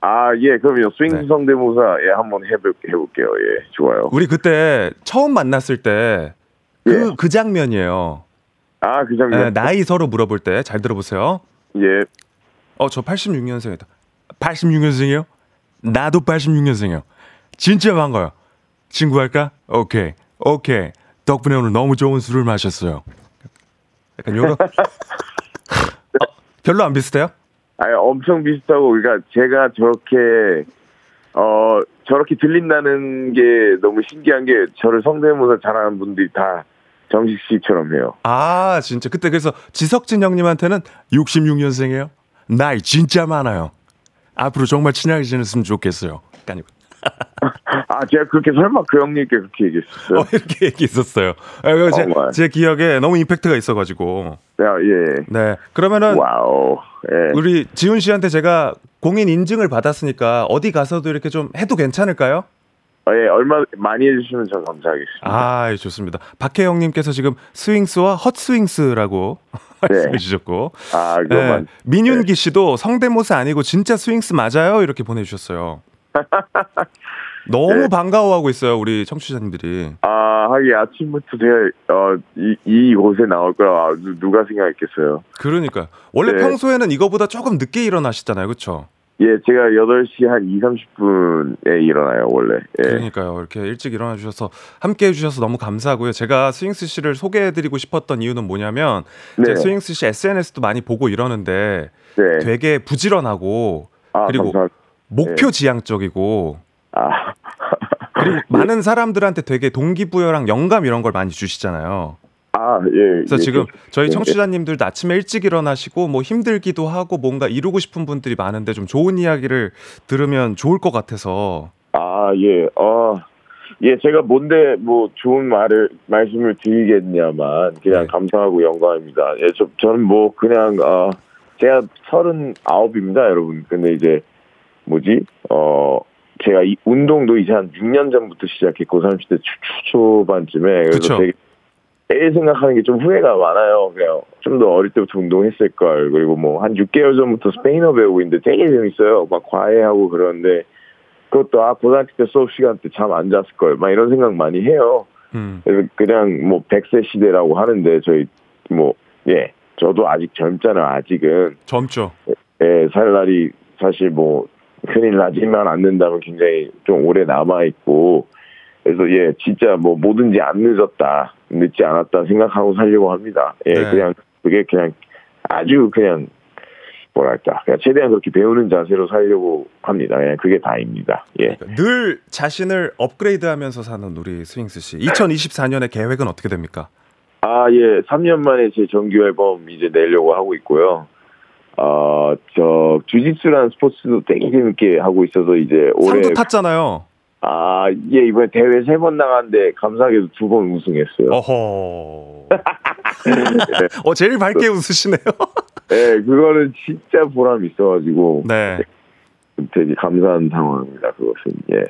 아, 예, 그럼요. 스윙스, 네, 성대모사, 예, 한번 해볼게요. 예, 좋아요. 우리 그때 처음 만났을 때 예, 그 장면이에요. 아, 그 장면. 예, 나이 서로 물어볼 때 잘 들어보세요. 예. 저 86년생이다. 86년생이요? 나도 86년생이요. 진짜 반가워요. 친구 할까? 오케이. 덕분에 오늘 너무 좋은 술을 마셨어요. 약간 요런. 별로 안 비슷해요? 아니, 엄청 비슷하고, 그러니까 제가 저렇게 저렇게 들린다는 게 너무 신기한 게 저를 성대모사 잘하는 분들이 다 정식 씨처럼 해요. 아, 진짜. 그때 그래서 지석진 형님한테는 66년생이에요. 나이 진짜 많아요. 앞으로 정말 친하게 지냈으면 좋겠어요. 까님. 아, 제가 그렇게 설마 그 형님께 그렇게 얘기했었어요? 이렇게 얘기했었어요. 제 기억에 너무 임팩트가 있어가지고. 아, 예. 네. 그러면은 와우. 예. 우리 지훈 씨한테 제가 공인 인증을 받았으니까 어디 가서도 이렇게 좀 해도 괜찮을까요? 예, 얼마 많이 해주시면 저 감사하겠습니다. 아, 예, 좋습니다. 박혜영님께서 지금 스윙스와 헛스윙스라고 네. 말씀해주셨고, 아, 예, 민윤기 씨도 성대모사 아니고 진짜 스윙스 맞아요? 이렇게 보내주셨어요. 너무 네. 반가워하고 있어요, 우리 청취자님들이. 아, 하긴 아침부터 제가 이곳에 나올 거라 누가 생각했겠어요. 그러니까 원래 네. 평소에는 이거보다 조금 늦게 일어나시잖아요, 그렇죠? 예, 제가 8시 한 20-30분에 일어나요, 원래. 예. 그러니까요. 이렇게 일찍 일어나 주셔서 함께 해 주셔서 너무 감사하고요. 제가 스윙스 씨를 소개해 드리고 싶었던 이유는 뭐냐면 네. 제 스윙스 씨 SNS도 많이 보고 이러는데 네. 되게 부지런하고 그리고 감사합니다. 목표 지향적이고 그리고 예. 많은 사람들한테 되게 동기부여랑 영감 이런 걸 많이 주시잖아요. 아, 예. 그래서 지금 저희 청취자님들도 아침에 일찍 일어나시고 뭐 힘들기도 하고 뭔가 이루고 싶은 분들이 많은데 좀 좋은 이야기를 들으면 좋을 것 같아서. 아, 예. 예, 제가 뭔데 뭐 좋은 말씀을 드리겠냐만 그냥 네. 감사하고 영광입니다. 예, 저는 뭐 그냥 제가 39입니다, 여러분. 근데 이제 제가 이 운동도 이제 한 6년 전부터 시작했고 30대 초반쯤에 그래서 그쵸. 되게 생각하는 게 좀 후회가 많아요. 그냥 좀 더 어릴 때부터 운동했을 걸. 그리고 뭐 한 6개월 전부터 스페인어 배우고 있는데 되게 재밌어요. 막 과외하고 그러는데 그것도 고등학교 때 수업 시간 때 잠 안 잤을 걸. 막 이런 생각 많이 해요. 그래서 그냥 뭐 100세 시대라고 하는데 저희 저도 아직 젊잖아요. 아직은 젊죠. 예, 살 날이 사실 뭐 큰일 나지만 않는다면 굉장히 좀 오래 남아 있고. 그래서 예, 진짜 뭐 뭐든지 안 늦었다. 늦지 않았다 생각하고 살려고 합니다. 예, 네. 그냥 그게 그냥 아주 그냥 뭐랄까 그냥 최대한 그렇게 배우는 자세로 살려고 합니다. 그냥 그게 다입니다. 예, 그러니까 늘 자신을 업그레이드하면서 사는 우리 스윙스 씨. 2024년의 계획은 어떻게 됩니까? 아, 예, 3년 만에 제 정규 앨범 이제 내려고 하고 있고요. 저 주짓수라는 스포츠도 되게 재밌게 하고 있어서 이제 올해 상도 탔잖아요. 아, 예, 이번에 대회 3번 나갔는데 감사하게도 2번 우승했어요. 어허. 네. 제일 밝게 웃으시네요. 네, 그거는 진짜 보람이 있어가지고. 네. 되게 감사한 상황입니다, 그것은. 예.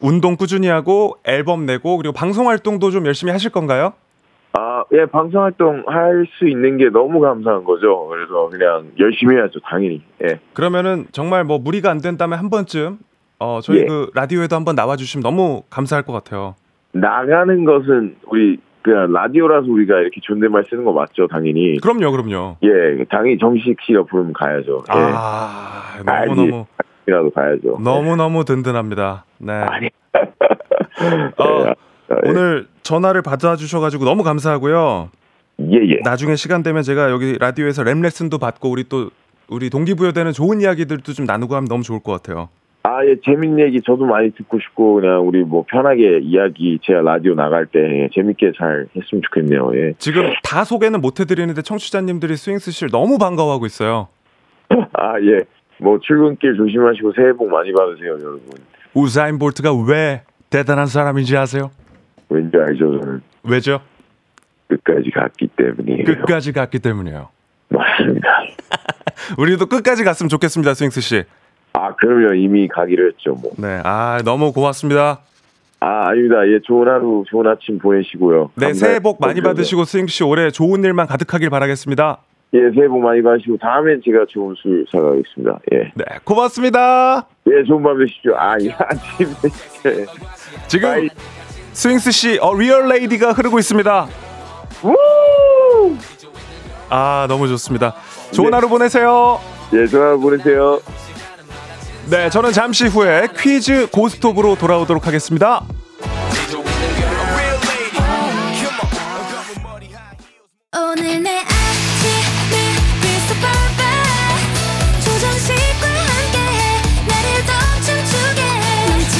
운동 꾸준히 하고, 앨범 내고, 그리고 방송 활동도 좀 열심히 하실 건가요? 아, 예, 방송 활동 할 수 있는 게 너무 감사한 거죠. 그래서 그냥 열심히 해야죠, 당연히. 예. 그러면은 정말 뭐 무리가 안 된다면 한 번쯤 저희 그 라디오에도 한번 나와주시면 너무 감사할 것 같아요. 나가는 것은 우리 그냥 라디오라서 우리가 이렇게 존댓말 쓰는 거 맞죠, 당연히. 그럼요. 예, 당연히 정식 씨가 부르면 가야죠. 예. 아, 너무라도 가야죠. 너무 든든합니다. 네. 아니. 오늘 전화를 받아주셔가지고 너무 감사하고요. 예. 나중에 시간 되면 제가 여기 라디오에서 랩 레슨도 받고 우리 동기부여되는 좋은 이야기들도 좀 나누고 하면 너무 좋을 것 같아요. 아, 예, 재밌는 얘기 저도 많이 듣고 싶고, 그냥 우리 뭐 편하게 이야기, 제가 라디오 나갈 때 재밌게 잘 했으면 좋겠네요, 예. 지금 다 소개는 못 해드리는데 청취자님들이 스윙스 씨를 너무 반가워하고 있어요. 아, 예. 뭐 출근길 조심하시고 새해 복 많이 받으세요, 여러분. 우사인 볼트가 왜 대단한 사람인지 아세요? 왠지 알죠, 저는. 왜죠? 끝까지 갔기 때문이에요. 맞습니다. 우리도 끝까지 갔으면 좋겠습니다, 스윙스 씨. 아, 그럼요. 이미 가기로 했죠, 뭐. 네. 아, 너무 고맙습니다. 아, 아닙니다. 예, 좋은 하루, 좋은 아침 보내시고요. 네, 새해 복 많이 받으시고 스윙스 씨 올해 좋은 일만 가득하길 바라겠습니다. 예, 새해 복 많이 받으시고 다음엔 제가 좋은 술 사가겠습니다. 예. 네, 고맙습니다. 예, 좋은 밤 되십시오. 지금 바이. 스윙스 씨 리얼 레이디가 흐르고 있습니다. 우! 아, 너무 좋습니다. 좋은 하루 보내세요. 예, 좋은 하루 보내세요. 네, 저는 잠시 후에 퀴즈 고스톱으로 돌아오도록 하겠습니다. 오늘 내 아침을 비춰봐봐. 조정식과 함께해 나를 더 춤추게 해.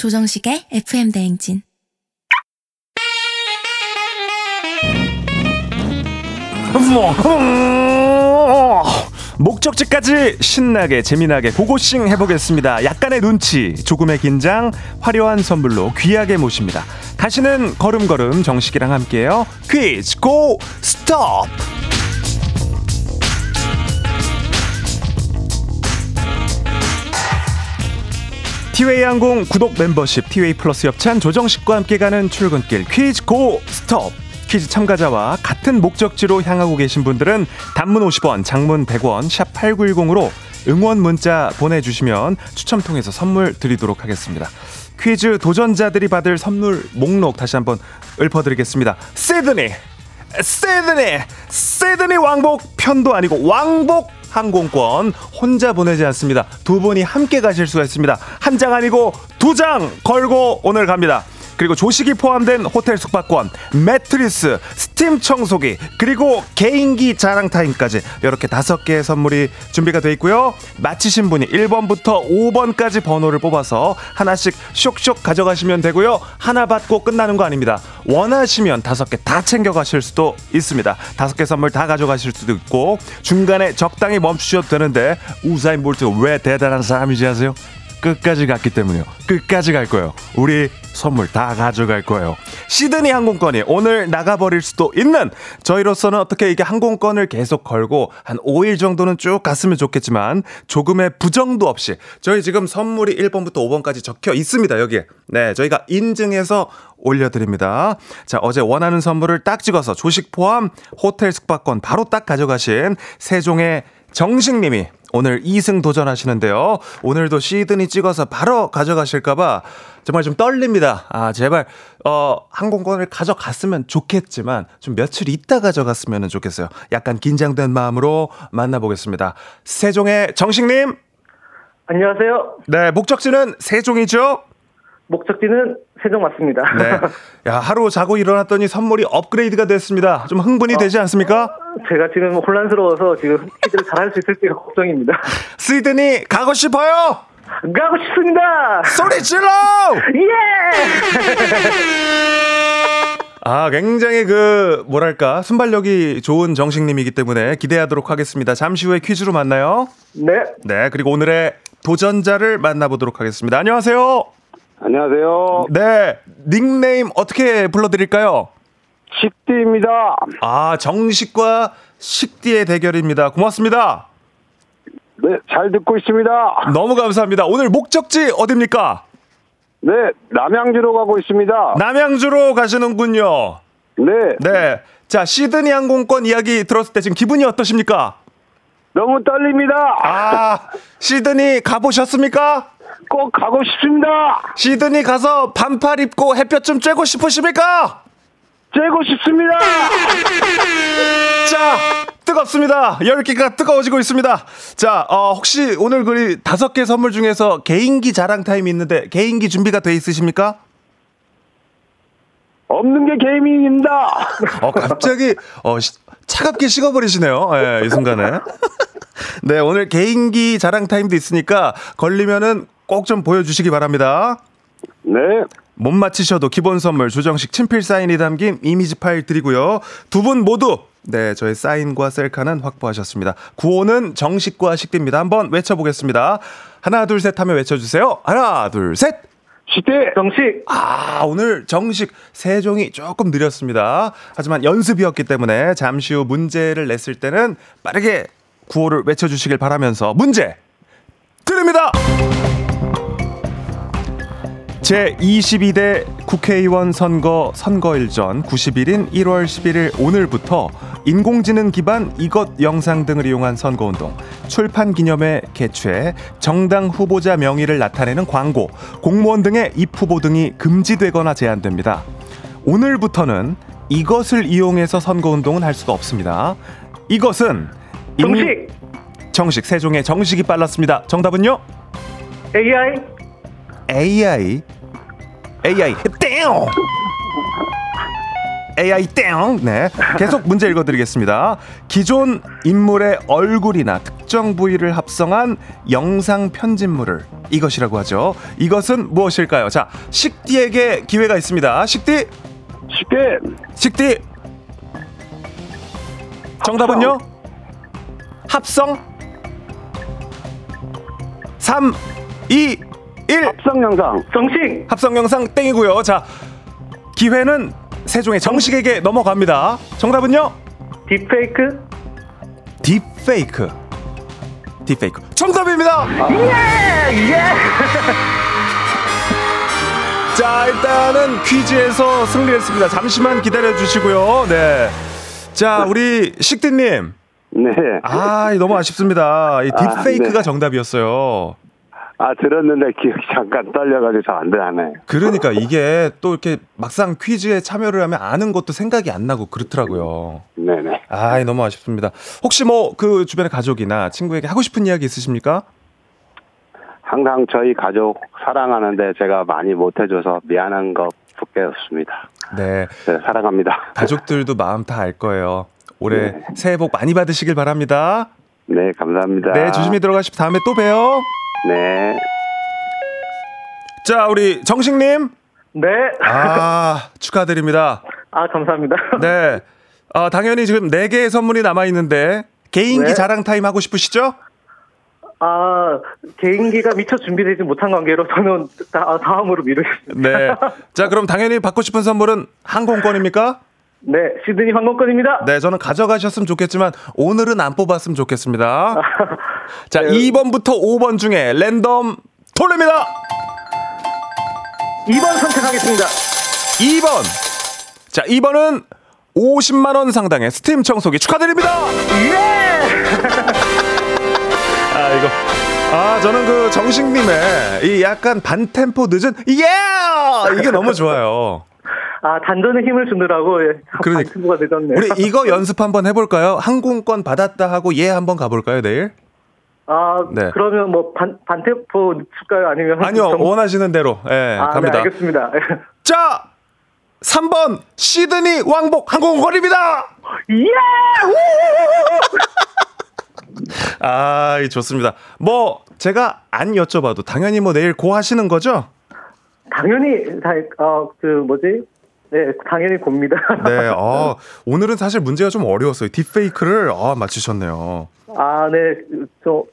조정식의 FM 대행진. 목적지까지 신나게 재미나게 고고싱 해보겠습니다. 약간의 눈치, 조금의 긴장, 화려한 선물로 귀하게 모십니다. 다시는 걸음걸음 정식이랑 함께해요. 퀴즈 고 스톱. 티웨이 항공 구독 멤버십, 티웨이 플러스 협찬, 조정식과 함께 가는 출근길 퀴즈 고 스톱. 퀴즈 참가자와 같은 목적지로 향하고 계신 분들은 단문 50원, 장문 100원, 샵 8910으로 응원 문자 보내주시면 추첨 통해서 선물 드리도록 하겠습니다. 퀴즈 도전자들이 받을 선물 목록 다시 한번 읊어드리겠습니다. 시드니 왕복, 편도 아니고 왕복 항공권. 혼자 보내지 않습니다. 두 분이 함께 가실 수가 있습니다. 한 장 아니고 두 장 걸고 오늘 갑니다. 그리고 조식이 포함된 호텔 숙박권, 매트리스, 스팀 청소기, 그리고 개인기 자랑 타임까지 이렇게 5개의 선물이 준비가 돼 있고요. 맞히신 분이 1번부터 5번까지 번호를 뽑아서 하나씩 쇽쇽 가져가시면 되고요. 하나 받고 끝나는 거 아닙니다. 원하시면 5개 다 챙겨가실 수도 있습니다. 5개 선물 다 가져가실 수도 있고 중간에 적당히 멈추셔도 되는데 우사인 볼트가 왜 대단한 사람이지 아세요? 끝까지 갔기 때문이요. 끝까지 갈 거예요. 우리 선물 다 가져갈 거예요. 시드니 항공권이 오늘 나가버릴 수도 있는, 저희로서는 어떻게 이게 항공권을 계속 걸고 한 5일 정도는 쭉 갔으면 좋겠지만 조금의 부정도 없이, 저희 지금 선물이 1번부터 5번까지 적혀 있습니다. 여기에. 네, 저희가 인증해서 올려드립니다. 자, 어제 원하는 선물을 딱 찍어서 조식 포함 호텔 숙박권 바로 딱 가져가신 세종의 정식님이 오늘 2승 도전하시는데요. 오늘도 시드니 찍어서 바로 가져가실까봐 정말 좀 떨립니다. 아, 제발, 항공권을 가져갔으면 좋겠지만 좀 며칠 있다 가져갔으면 좋겠어요. 약간 긴장된 마음으로 만나보겠습니다. 세종의 정식님. 안녕하세요. 네, 목적지는 세종이죠? 목적지는 세종 맞습니다. 네. 야, 하루 자고 일어났더니 선물이 업그레이드가 됐습니다. 좀 흥분이 되지 않습니까? 제가 지금 혼란스러워서 지금 퀴즈를 잘할 수 있을지가 걱정입니다. 시드니 가고 싶어요? 가고 싶습니다. 소리 질러! 예! 아, 굉장히 뭐랄까, 순발력이 좋은 정식님이기 때문에 기대하도록 하겠습니다. 잠시 후에 퀴즈로 만나요. 네. 네, 그리고 오늘의 도전자를 만나보도록 하겠습니다. 안녕하세요. 안녕하세요. 네, 닉네임 어떻게 불러드릴까요? 식디입니다. 아, 정식과 식디의 대결입니다. 고맙습니다. 네, 잘 듣고 있습니다. 너무 감사합니다. 오늘 목적지 어디입니까? 네, 남양주로 가고 있습니다. 남양주로 가시는군요. 네. 네. 자, 시드니 항공권 이야기 들었을 때 지금 기분이 어떠십니까? 너무 떨립니다. 아, 시드니 가보셨습니까? 꼭 가고 싶습니다. 시드니 가서 반팔 입고 햇볕 좀 쬐고 싶으십니까? 쬐고 싶습니다. 자, 뜨겁습니다. 열기가 뜨거워지고 있습니다. 자, 혹시 오늘 5개 선물 중에서 개인기 자랑 타임이 있는데 개인기 준비가 돼 있으십니까? 없는 게 게이밍입니다. 갑자기 차갑게 식어버리시네요. 예, 이 순간에. 네, 오늘 개인기 자랑 타임도 있으니까 걸리면은 꼭 좀 보여주시기 바랍니다. 네. 못 맞히셔도 기본 선물 조정식 친필 사인이 담긴 이미지 파일 드리고요. 두 분 모두 네, 저의 사인과 셀카는 확보하셨습니다. 구호는 정식과 식디입니다. 한번 외쳐보겠습니다. 하나, 둘, 셋 하면 외쳐주세요. 하나, 둘, 셋. 시대 정식. 아, 오늘 정식 세종이 조금 느렸습니다. 하지만 연습이었기 때문에 잠시 후 문제를 냈을 때는 빠르게 구호를 외쳐주시길 바라면서 문제 드립니다. 제22대 국회의원 선거일 전 90일인 1월 11일 오늘부터 인공지능 기반 이것 영상 등을 이용한 선거운동, 출판기념회 개최, 정당 후보자 명의를 나타내는 광고, 공무원 등의 입후보 등이 금지되거나 제한됩니다. 오늘부터는 이것을 이용해서 선거운동은 할 수가 없습니다. 이것은 정식, 세종의 정식이 빨랐습니다. 정답은요? AI. AI 땡. 네. 계속 문제 읽어드리겠습니다. 기존 인물의 얼굴이나 특정 부위를 합성한 영상 편집물을 이것이라고 하죠. 이것은 무엇일까요? 자, 식디에게 기회가 있습니다. 식디. 식디. 정답은요? 합성. 3, 2, 1. 합성 영상. 정식. 합성 영상 땡이고요. 자, 기회는 세종의 정식에게 넘어갑니다. 정답은요? 딥페이크. 정답입니다. 자, 일단은 퀴즈에서 승리했습니다. 잠시만 기다려 주시고요. 네. 자, 우리 식디님. 네. 아, 너무 아쉽습니다. 이 딥페이크가 네. 정답이었어요. 아, 들었는데 기억이 잠깐 떨려가지고 잘 안 되네. 그러니까 이게 또 이렇게 막상 퀴즈에 참여를 하면 아는 것도 생각이 안 나고 그렇더라고요. 네네. 아, 너무 아쉽습니다. 혹시 뭐 그 주변의 가족이나 친구에게 하고 싶은 이야기 있으십니까? 항상 저희 가족 사랑하는데 제가 많이 못해줘서 미안한 것 부끄럽습니다. 네. 네, 사랑합니다. 가족들도 마음 다 알 거예요. 올해 네. 새해 복 많이 받으시길 바랍니다. 네, 감사합니다. 네, 조심히 들어가시고 다음에 또 봬요. 네. 자, 우리 정식님. 네. 아, 축하드립니다. 아, 감사합니다. 네. 아, 당연히 지금 4개의 선물이 남아있는데 개인기 네. 자랑 타임 하고 싶으시죠? 아, 개인기가 미처 준비되지 못한 관계로 저는 다음으로 미루겠습니다. 네. 자, 그럼 당연히 받고 싶은 선물은 항공권입니까? 네, 시드니 항공권입니다. 네, 저는 가져가셨으면 좋겠지만 오늘은 안 뽑았으면 좋겠습니다. 자, 2번부터 5번 중에 랜덤 돌립니다. 2번 선택하겠습니다. 2번. 자, 2번은 50만 원 상당의 스팀 청소기 축하드립니다. 예! 아, 이거. 아, 저는 그 정식님의 이 약간 반템포 늦은 이게 너무 좋아요. 아, 단전에 힘을 주느라고 그러니까. 반템포가 늦었네요. 우리 이거 연습 한번 해볼까요? 항공권 받았다 하고 한번 가볼까요 내일? 아, 네. 그러면 뭐 반템포 늦출까요? 아니면 아니요 원하시는 대로 예, 아, 갑니다. 네, 알겠습니다. 자, 3번 시드니 왕복 항공권입니다. 아, 좋습니다. 뭐 제가 안 여쭤봐도 당연히 뭐 내일 고 하시는 거죠? 당연히 당연히 곱니다. 네, 아, 오늘은 사실 문제가 좀 어려웠어요. 딥페이크를 맞추셨네요. 아, 네, 저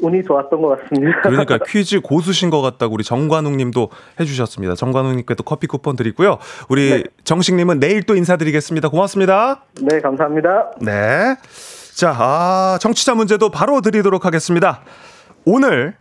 운이 좋았던 것 같습니다. 그러니까 퀴즈 고수신 것 같다고 우리 정관욱님도 해주셨습니다. 정관욱님께도 커피 쿠폰 드리고요. 우리 네. 정식님은 내일 또 인사드리겠습니다. 고맙습니다. 네, 감사합니다. 네. 자, 아, 청취자 문제도 바로 드리도록 하겠습니다. 오늘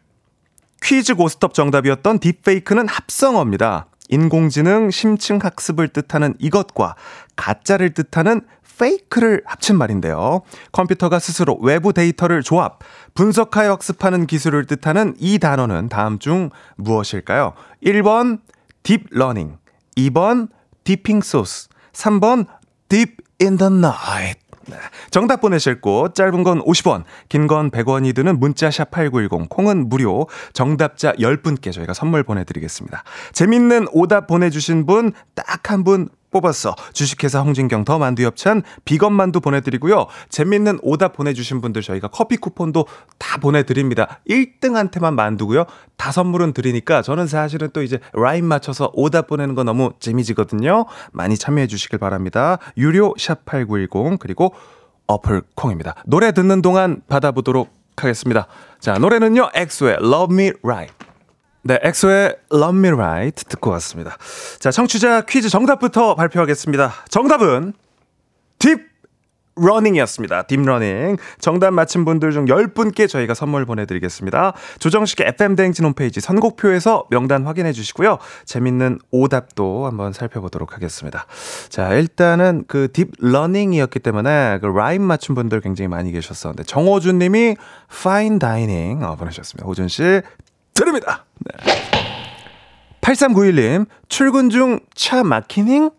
퀴즈 고스톱 정답이었던 딥페이크는 합성어입니다. 인공지능 심층학습을 뜻하는 이것과 가짜를 뜻하는 페이크를 합친 말인데요. 컴퓨터가 스스로 외부 데이터를 조합, 분석하여 학습하는 기술을 뜻하는 이 단어는 다음 중 무엇일까요? 1번 딥러닝, 2번 디핑소스, 3번 딥 인 더 나이트. 정답 보내실 곳 짧은 건 50원, 긴 건 100원이 드는 문자 샵 8910, 콩은 무료. 정답자 10분께 저희가 선물 보내드리겠습니다. 재밌는 오답 보내주신 분 딱 한 분 뽑았어. 주식회사 홍진경 더 만두엽찬 비건만두 보내드리고요. 재밌는 오답 보내주신 분들 저희가 커피 쿠폰도 다 보내드립니다. 1등한테만 만두고요. 다 선물은 드리니까 저는 사실은 또 이제 라인 맞춰서 오답 보내는 거 너무 재미지거든요. 많이 참여해 주시길 바랍니다. 유료 샵8910 그리고 어플 콩입니다. 노래 듣는 동안 받아보도록 하겠습니다. 자, 노래는요. 엑소의 Love Me Right. 네, 엑소의 Love Me Right 듣고 왔습니다. 자, 청취자 퀴즈 정답부터 발표하겠습니다. 정답은 딥러닝이었습니다. 딥러닝. 정답 맞힌 분들 중 10분께 저희가 선물 보내드리겠습니다. 조정식의 FM대행진 홈페이지 선곡표에서 명단 확인해 주시고요. 재밌는 오답도 한번 살펴보도록 하겠습니다. 자, 일단은 그 딥러닝이었기 때문에 그 라임 맞춘 분들 굉장히 많이 계셨었는데 정호준 님이 Fine Dining 보내셨습니다. 호준 씨 드립니다. 네. 8391님, 출근 중 차 막히닝?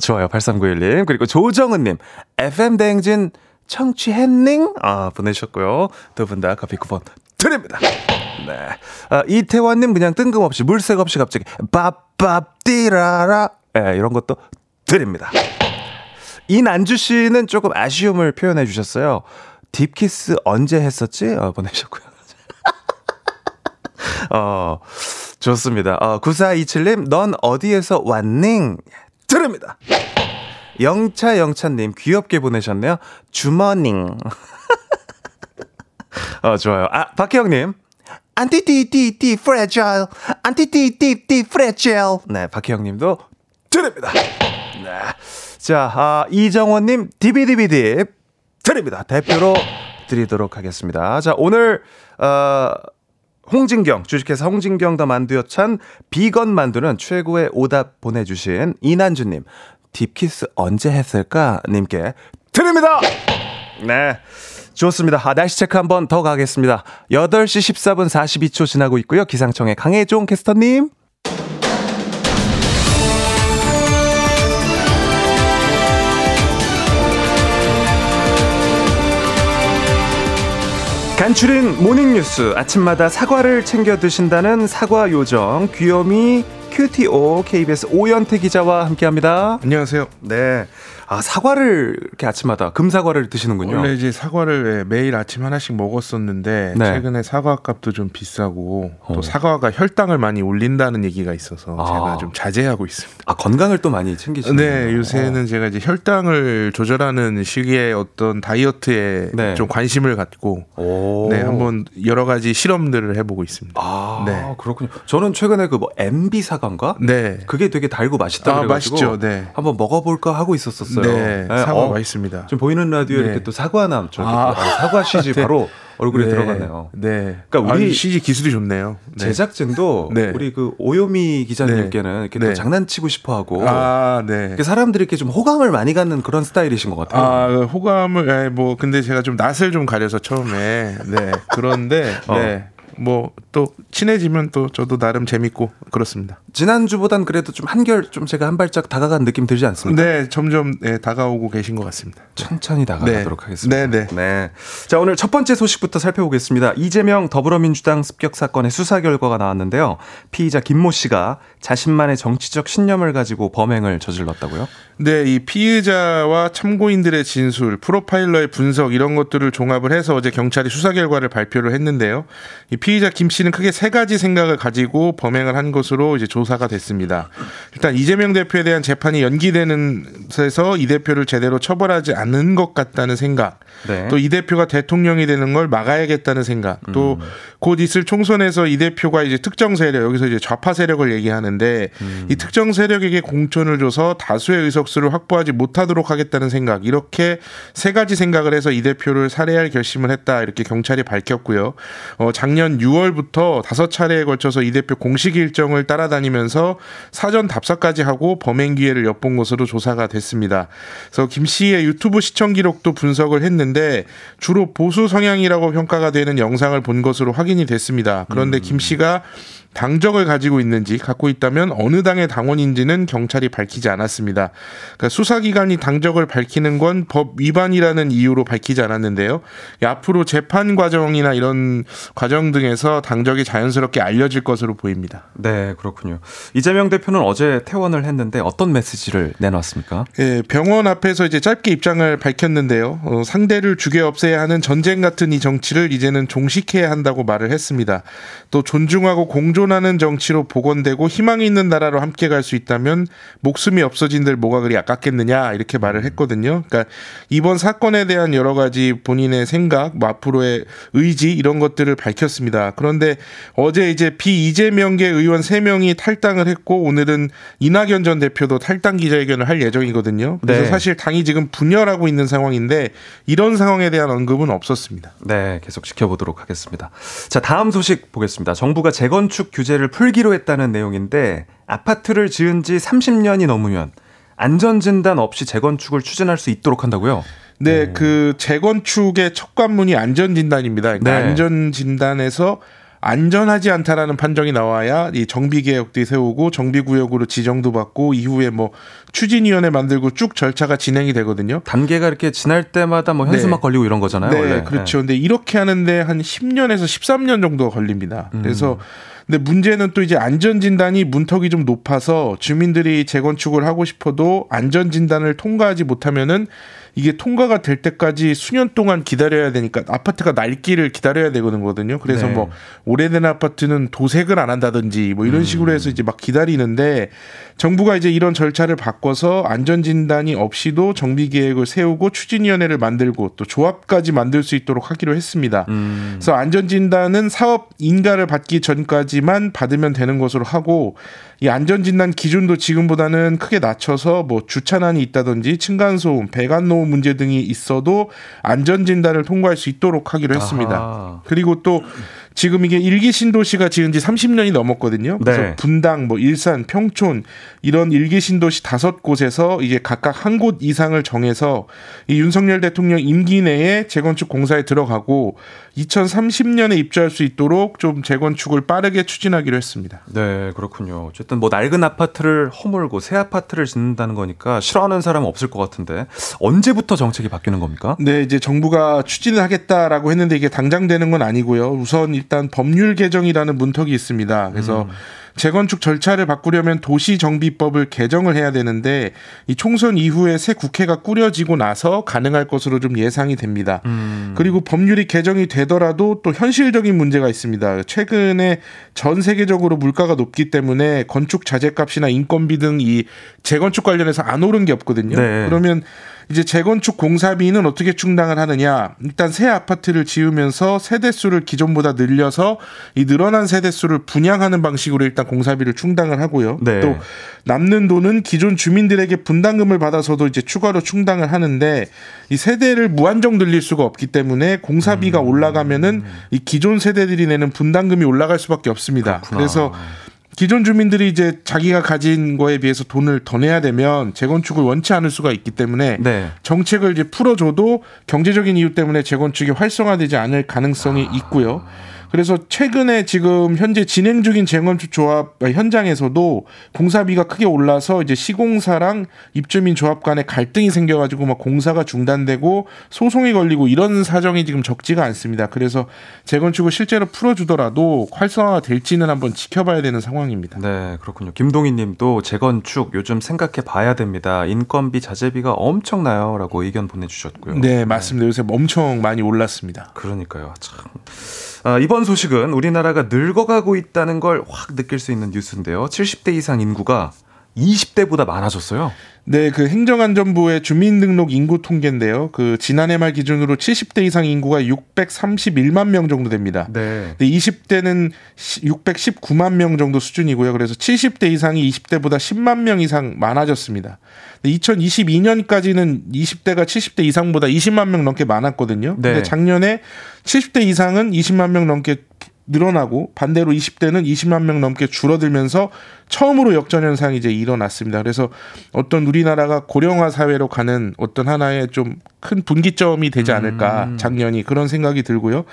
좋아요, 8391님. 그리고 조정은님, FM대행진 청취했닝? 보내셨고요. 두 분 다 커피 쿠폰 드립니다. 네. 이태환님, 그냥 뜬금없이, 물색 없이 갑자기, 밥밥 띠라라. 네, 이런 것도 드립니다. 이난주 씨는 조금 아쉬움을 표현해 주셨어요. 딥키스 언제 했었지? 보내셨고요. 좋습니다. 9427님, 넌 어디에서 왔닝? 드립니다. 영차님, 귀엽게 보내셨네요. 주머닝. 좋아요. 박혜영님. 안티띠띠띠 프레자일. 안티띠띠띠 프레자일. 네, 박혜영님도 드립니다. 네. 자, 이정원님, 디비디비디 드립니다. 대표로 드리도록 하겠습니다. 자, 오늘, 홍진경, 주식회사 홍진경 더 만두여 찬 비건 만두는 최고의 오답 보내주신 이난주님, 딥키스 언제 했을까? 님께 드립니다! 네. 좋습니다. 날씨 체크 한 번 더 가겠습니다. 8시 14분 42초 지나고 있고요. 기상청의 강혜종 캐스터님. 간추린 모닝뉴스, 아침마다 사과를 챙겨 드신다는 사과요정 귀요미 QTO KBS 오연태 기자와 함께합니다. 안녕하세요. 네, 사과를 이렇게 아침마다 금사과를 드시는군요. 원래 이제 사과를 매일 아침 하나씩 먹었었는데 네. 최근에 사과값도 좀 비싸고 또 사과가 혈당을 많이 올린다는 얘기가 있어서 제가 좀 자제하고 있습니다. 건강을 또 많이 챙기시네요. 네, 요새는 제가 이제 혈당을 조절하는 시기에 어떤 다이어트에 네. 좀 관심을 갖고 네, 한번 여러 가지 실험들을 해보고 있습니다. 네, 그렇군요. 저는 최근에 그 뭐 MB 사과인가? 네, 그게 되게 달고 맛있다 그래가지고 맛있죠. 네, 한번 먹어볼까 하고 있었어요. 네, 네, 사과 맛있습니다. 지금 보이는 라디오에 네. 이렇게 또 사과남, 사과 CG 네. 바로 얼굴에 네. 들어가네요. 네, 그러니까 우리 CG 기술이 좋네요. 네. 제작진도 네. 우리 그 오요미 기자님께는 이렇게 네. 또 장난치고 싶어하고, 네, 사람들이 이렇게 좀 호감을 많이 갖는 그런 스타일이신 것 같아요. 호감을 뭐 근데 제가 좀 낯을 좀 가려서 처음에 네 그런데 네. 뭐 또 친해지면 또 저도 나름 재밌고 그렇습니다. 지난주보단 그래도 좀 한결 좀 제가 한 발짝 다가간 느낌 들지 않습니까? 네, 점점 네, 다가오고 계신 것 같습니다. 천천히 다가가도록 네. 하겠습니다. 네, 네. 네. 자, 오늘 첫 번째 소식부터 살펴보겠습니다. 이재명 더불어민주당 습격 사건의 수사 결과가 나왔는데요. 피의자 김모 씨가 자신만의 정치적 신념을 가지고 범행을 저질렀다고요? 네, 이 피의자와 참고인들의 진술, 프로파일러의 분석 이런 것들을 종합을 해서 어제 경찰이 수사 결과를 발표를 했는데요. 이 피의자 김 씨는 크게 세 가지 생각을 가지고 범행을 한 것으로 이제 조사가 됐습니다. 일단 이재명 대표에 대한 재판이 연기되는 데서 이 대표를 제대로 처벌하지 않는 것 같다는 생각, 네. 또 이 대표가 대통령이 되는 걸 막아야겠다는 생각, 또 곧 있을 총선에서 이 대표가 이제 특정 세력, 여기서 이제 좌파 세력을 얘기하는데 이 특정 세력에게 공천을 줘서 다수의 의석수를 확보하지 못하도록 하겠다는 생각, 이렇게 세 가지 생각을 해서 이 대표를 살해할 결심을 했다, 이렇게 경찰이 밝혔고요. 작년 6월부터 5차례에 걸쳐서 이 대표 공식 일정을 따라다니면서 사전 답사까지 하고 범행 기회를 엿본 것으로 조사가 됐습니다. 그래서 김 씨의 유튜브 시청 기록도 분석을 했는데 주로 보수 성향이라고 평가가 되는 영상을 본 것으로 확인이 됐습니다. 그런데 김 씨가 당적을 가지고 있는지, 갖고 있다면 어느 당의 당원인지는 경찰이 밝히지 않았습니다. 그러니까 수사기관이 당적을 밝히는 건 법 위반이라는 이유로 밝히지 않았는데요. 앞으로 재판 과정이나 이런 과정 등에서 당적이 자연스럽게 알려질 것으로 보입니다. 네, 그렇군요. 이재명 대표는 어제 퇴원을 했는데 어떤 메시지를 내놨습니까? 예, 병원 앞에서 이제 짧게 입장을 밝혔는데요. 상대를 죽여 없애야 하는 전쟁 같은 이 정치를 이제는 종식해야 한다고 말을 했습니다. 또 존중하고 공존하는 정치로 복원되고 희망이 있는 나라로 함께 갈 수 있다면 목숨이 없어진들 뭐가 그리 아깝겠느냐, 이렇게 말을 했거든요. 그러니까 이번 사건에 대한 여러 가지 본인의 생각, 뭐 앞으로의 의지 이런 것들을 밝혔습니다. 그런데 어제 이제 비이재명계 의원 3명이 탈당을 했고 오늘은 이낙연 전 대표도 탈당 기자회견을 할 예정이거든요. 그래서 네. 사실 당이 지금 분열하고 있는 상황인데 이런 상황에 대한 언급은 없었습니다. 네, 계속 지켜보도록 하겠습니다. 자, 다음 소식 보겠습니다. 정부가 재건축 규제를 풀기로 했다는 내용인데 아파트를 지은 지 30년이 넘으면 안전진단 없이 재건축을 추진할 수 있도록 한다고요? 네, 그 재건축의 첫 관문이 안전진단입니다. 그러니까 네. 안전진단에서 안전하지 않다라는 판정이 나와야 이 정비계획도 세우고 정비구역으로 지정도 받고 이후에 뭐 추진위원회 만들고 쭉 절차가 진행이 되거든요. 단계가 이렇게 지날 때마다 뭐 현수막 네. 걸리고 이런 거잖아요. 네, 원래. 그렇죠. 네. 근데 이렇게 하는데 한 10년에서 13년 정도가 걸립니다. 그래서 근데 문제는 또 이제 안전진단이 문턱이 좀 높아서 주민들이 재건축을 하고 싶어도 안전진단을 통과하지 못하면은 이게 통과가 될 때까지 수년 동안 기다려야 되니까 아파트가 낡기를 기다려야 되거든요. 그래서 네. 뭐 오래된 아파트는 도색을 안 한다든지 뭐 이런 식으로 해서 이제 막 기다리는데 정부가 이제 이런 절차를 바꿔서 안전진단이 없이도 정비계획을 세우고 추진위원회를 만들고 또 조합까지 만들 수 있도록 하기로 했습니다. 그래서 안전진단은 사업 인가를 받기 전까지만 받으면 되는 것으로 하고 이 안전진단 기준도 지금보다는 크게 낮춰서 뭐 주차난이 있다든지 층간소음, 배관노후 문제 등이 있어도 안전진단을 통과할 수 있도록 하기로 했습니다. 아하. 그리고 또 지금 이게 1기 신도시가 지은 지 30년이 넘었거든요. 그래서 네. 분당, 뭐 일산, 평촌 이런 1기 신도시 5곳에서 이제 각각 한 곳 이상을 정해서 이 윤석열 대통령 임기 내에 재건축 공사에 들어가고 2030년에 입주할 수 있도록 좀 재건축을 빠르게 추진하기로 했습니다. 네, 그렇군요. 어쨌든 뭐 낡은 아파트를 허물고 새 아파트를 짓는다는 거니까 싫어하는 사람은 없을 것 같은데 언제부터 정책이 바뀌는 겁니까? 네, 이제 정부가 추진을 하겠다라고 했는데 이게 당장 되는 건 아니고요. 우선 일단 법률 개정이라는 문턱이 있습니다. 그래서 재건축 절차를 바꾸려면 도시정비법을 개정을 해야 되는데 이 총선 이후에 새 국회가 꾸려지고 나서 가능할 것으로 좀 예상이 됩니다. 그리고 법률이 개정이 되더라도 또 현실적인 문제가 있습니다. 최근에 전 세계적으로 물가가 높기 때문에 건축 자재값이나 인건비 등 이 재건축 관련해서 안 오른 게 없거든요. 네. 그러면 이제 재건축 공사비는 어떻게 충당을 하느냐. 일단 새 아파트를 지으면서 세대수를 기존보다 늘려서 이 늘어난 세대수를 분양하는 방식으로 일단 공사비를 충당을 하고요. 네. 또 남는 돈은 기존 주민들에게 분담금을 받아서도 이제 추가로 충당을 하는데 이 세대를 무한정 늘릴 수가 없기 때문에 공사비가 올라가면은 이 기존 세대들이 내는 분담금이 올라갈 수밖에 없습니다. 그렇구나. 그래서 기존 주민들이 이제 자기가 가진 거에 비해서 돈을 더 내야 되면 재건축을 원치 않을 수가 있기 때문에 네. 정책을 이제 풀어줘도 경제적인 이유 때문에 재건축이 활성화되지 않을 가능성이 있고요. 그래서 최근에 지금 현재 진행 중인 재건축 조합 현장에서도 공사비가 크게 올라서 이제 시공사랑 입주민 조합 간에 갈등이 생겨가지고 막 공사가 중단되고 소송이 걸리고 이런 사정이 지금 적지가 않습니다. 그래서 재건축을 실제로 풀어주더라도 활성화가 될지는 한번 지켜봐야 되는 상황입니다. 네, 그렇군요. 김동희님도 재건축 요즘 생각해 봐야 됩니다. 인건비, 자재비가 엄청나요라고 의견 보내주셨고요. 네, 맞습니다. 요새 엄청 많이 올랐습니다. 그러니까요. 참. 이번 소식은 우리나라가 늙어가고 있다는 걸 확 느낄 수 있는 뉴스인데요. 70대 이상 인구가 20대보다 많아졌어요. 네, 그 행정안전부의 주민등록 인구 통계인데요. 그 지난해 말 기준으로 70대 이상 인구가 631만 명 정도 됩니다. 네. 근데 20대는 619만 명 정도 수준이고요. 그래서 70대 이상이 20대보다 10만 명 이상 많아졌습니다. 2022년까지는 20대가 70대 이상보다 20만 명 넘게 많았거든요. 네. 근데 작년에 70대 이상은 20만 명 넘게 늘어나고 반대로 20대는 20만 명 넘게 줄어들면서 처음으로 역전 현상이 이제 일어났습니다. 그래서 어떤 우리나라가 고령화 사회로 가는 어떤 하나의 좀 큰 분기점이 되지 않을까 작년이 그런 생각이 들고요.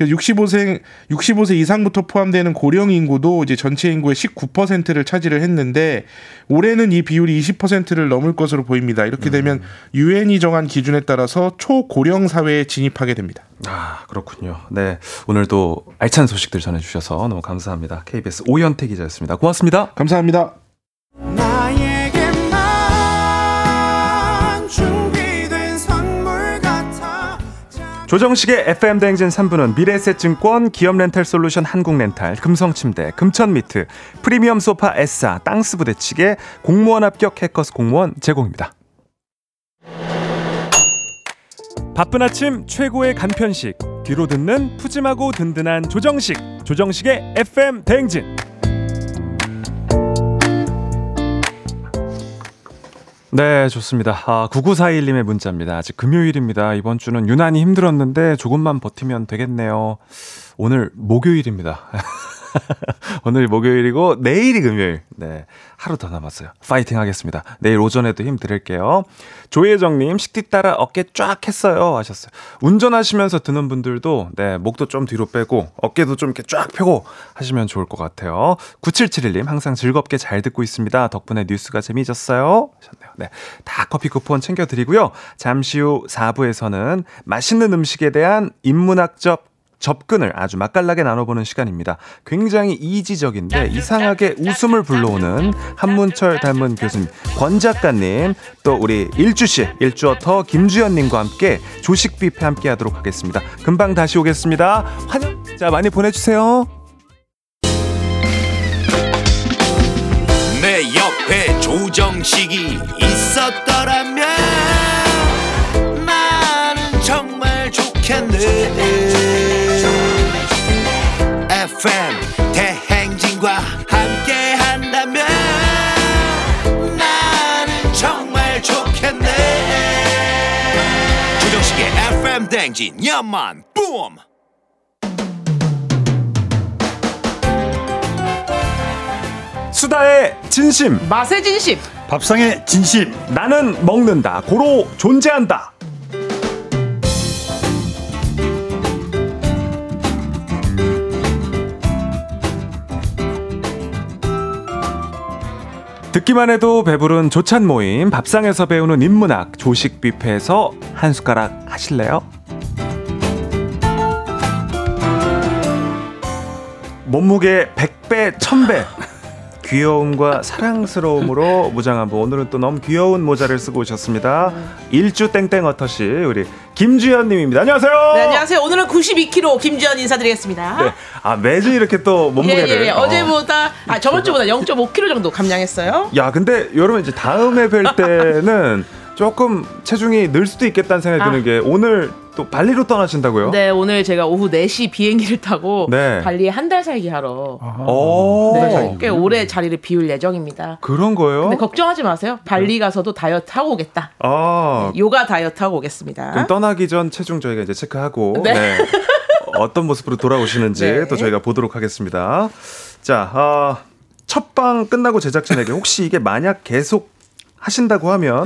65세 이상부터 포함되는 고령 인구도 이제 전체 인구의 19%를 차지를 했는데 올해는 이 비율이 20%를 넘을 것으로 보입니다. 이렇게 되면 유엔이 정한 기준에 따라서 초고령 사회에 진입하게 됩니다. 아, 그렇군요. 네, 오늘도 알찬 소식들 전해주셔서 너무 감사합니다. KBS 오현태 기자였습니다. 고맙습니다. 감사합니다. 조정식의 FM 대행진 3부는 미래에셋증권, 기업렌탈솔루션 한국렌탈, 금성침대, 금천미트, 프리미엄 소파 에싸, 땅스부대찌개, 공무원 합격 해커스 공무원 제공입니다. 바쁜 아침 최고의 간편식, 뒤로 듣는 푸짐하고 든든한 조정식, 조정식의 FM 대행진. 네, 좋습니다. 9941님의 문자입니다. 아직 금요일입니다. 이번 주는 유난히 힘들었는데 조금만 버티면 되겠네요. 오늘 목요일입니다. 오늘 목요일이고 내일이 금요일. 네, 하루 더 남았어요. 파이팅 하겠습니다. 내일 오전에도 힘드릴게요. 조혜정님, 식디 따라 어깨 쫙 했어요 하셨어요. 운전하시면서 드는 분들도 네, 목도 좀 뒤로 빼고 어깨도 좀 이렇게 쫙 펴고 하시면 좋을 것 같아요. 9771님, 항상 즐겁게 잘 듣고 있습니다. 덕분에 뉴스가 재미있었어요 하셨네요. 네, 다 커피 쿠폰 챙겨드리고요. 잠시 후 4부에서는 맛있는 음식에 대한 인문학적 접근을 아주 맛깔나게 나눠보는 시간입니다. 굉장히 이지적인데 이상하게 웃음을 불러오는 한문철 닮은 교수님, 권 작가님, 또 우리 일주씨, 일주어터 김주연님과 함께 조식뷔페 함께 하도록 하겠습니다. 금방 다시 오겠습니다. 환영! 자, 많이 보내주세요. 내 옆에 조정식이 있었더라면 나는 정말 좋겠네. FM 대행진과 함께한다면 나는 정말 좋겠네. 조정식의 FM 대행진 연만 뿜. 수다의 진심, 맛의 진심, 밥상의 진심. 나는 먹는다. 고로 존재한다. 듣기만 해도 배부른 조찬 모임, 밥상에서 배우는 인문학, 조식 뷔페에서 한 숟가락 하실래요? 몸무게 100배, 1000배, 귀여움과 사랑스러움으로 무장한 분, 오늘은 또 너무 귀여운 모자를 쓰고 오셨습니다. 일주 땡땡어터씨, 우리 김주연님입니다. 안녕하세요. 네, 안녕하세요. 오늘은 92kg 김주연 인사드리겠습니다. 네. 아, 매주 이렇게 또 몸무게를. 예, 예, 예. 어제보다, 아, 저번주보다 0.5kg 정도 감량했어요. 야, 근데 여러분 이제 다음에 뵐 때는 조금 체중이 늘 수도 있겠다는 생각이 드는 게, 오늘 또 발리로 떠나신다고요? 네, 오늘 제가 오후 4시 비행기를 타고 발리에 한 달 살기 하러 꽤 오래 자리를 비울 예정입니다. 그런 거예요? 근데 걱정하지 마세요. 발리 가서도 다이어트 하고 오겠다. 아, 네, 요가 다이어트 하고 오겠습니다. 그럼 떠나기 전 체중 저희가 이제 체크하고 네. 어떤 모습으로 돌아오시는지 네. 또 저희가 보도록 하겠습니다. 자, 첫 방 끝나고 제작진에게 혹시 이게 만약 계속 하신다고 하면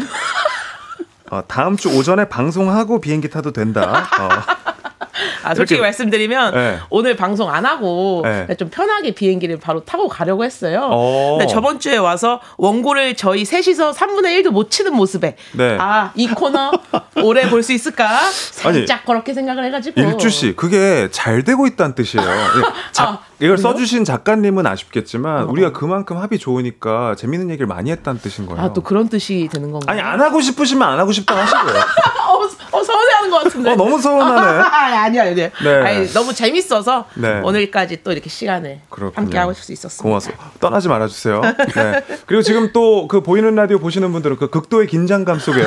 다음 주 오전에 방송하고 비행기 타도 된다. 아, 솔직히 이렇게, 말씀드리면 네. 오늘 방송 안 하고 네. 좀 편하게 비행기를 바로 타고 가려고 했어요. 근데 저번 주에 와서 원고를 저희 셋이서 3분의 1도 못 치는 모습에 네. 아, 이 코너 오래 볼 수 있을까? 살짝 아니, 그렇게 생각을 해가지고. 일주씨, 그게 잘 되고 있다는 뜻이에요. 이걸 써주신 작가님은 아쉽겠지만 우리가 그만큼 합이 좋으니까 재밌는 얘기를 많이 했다는 뜻인 거예요. 아, 또 그런 뜻이 되는 건가요? 아니, 안 하고 싶으시면 안 하고 싶다고 하시고요. 서운해하는 것 같은데. 너무 서운하네. 아니야. 네. 아니, 너무 재밌어서 네. 오늘까지 또 이렇게 시간을 함께하고 수 있었습니다. 고맙습니다. 떠나지 말아주세요. 네. 그리고 지금 또 그 보이는 라디오 보시는 분들은 그 극도의 긴장감 속에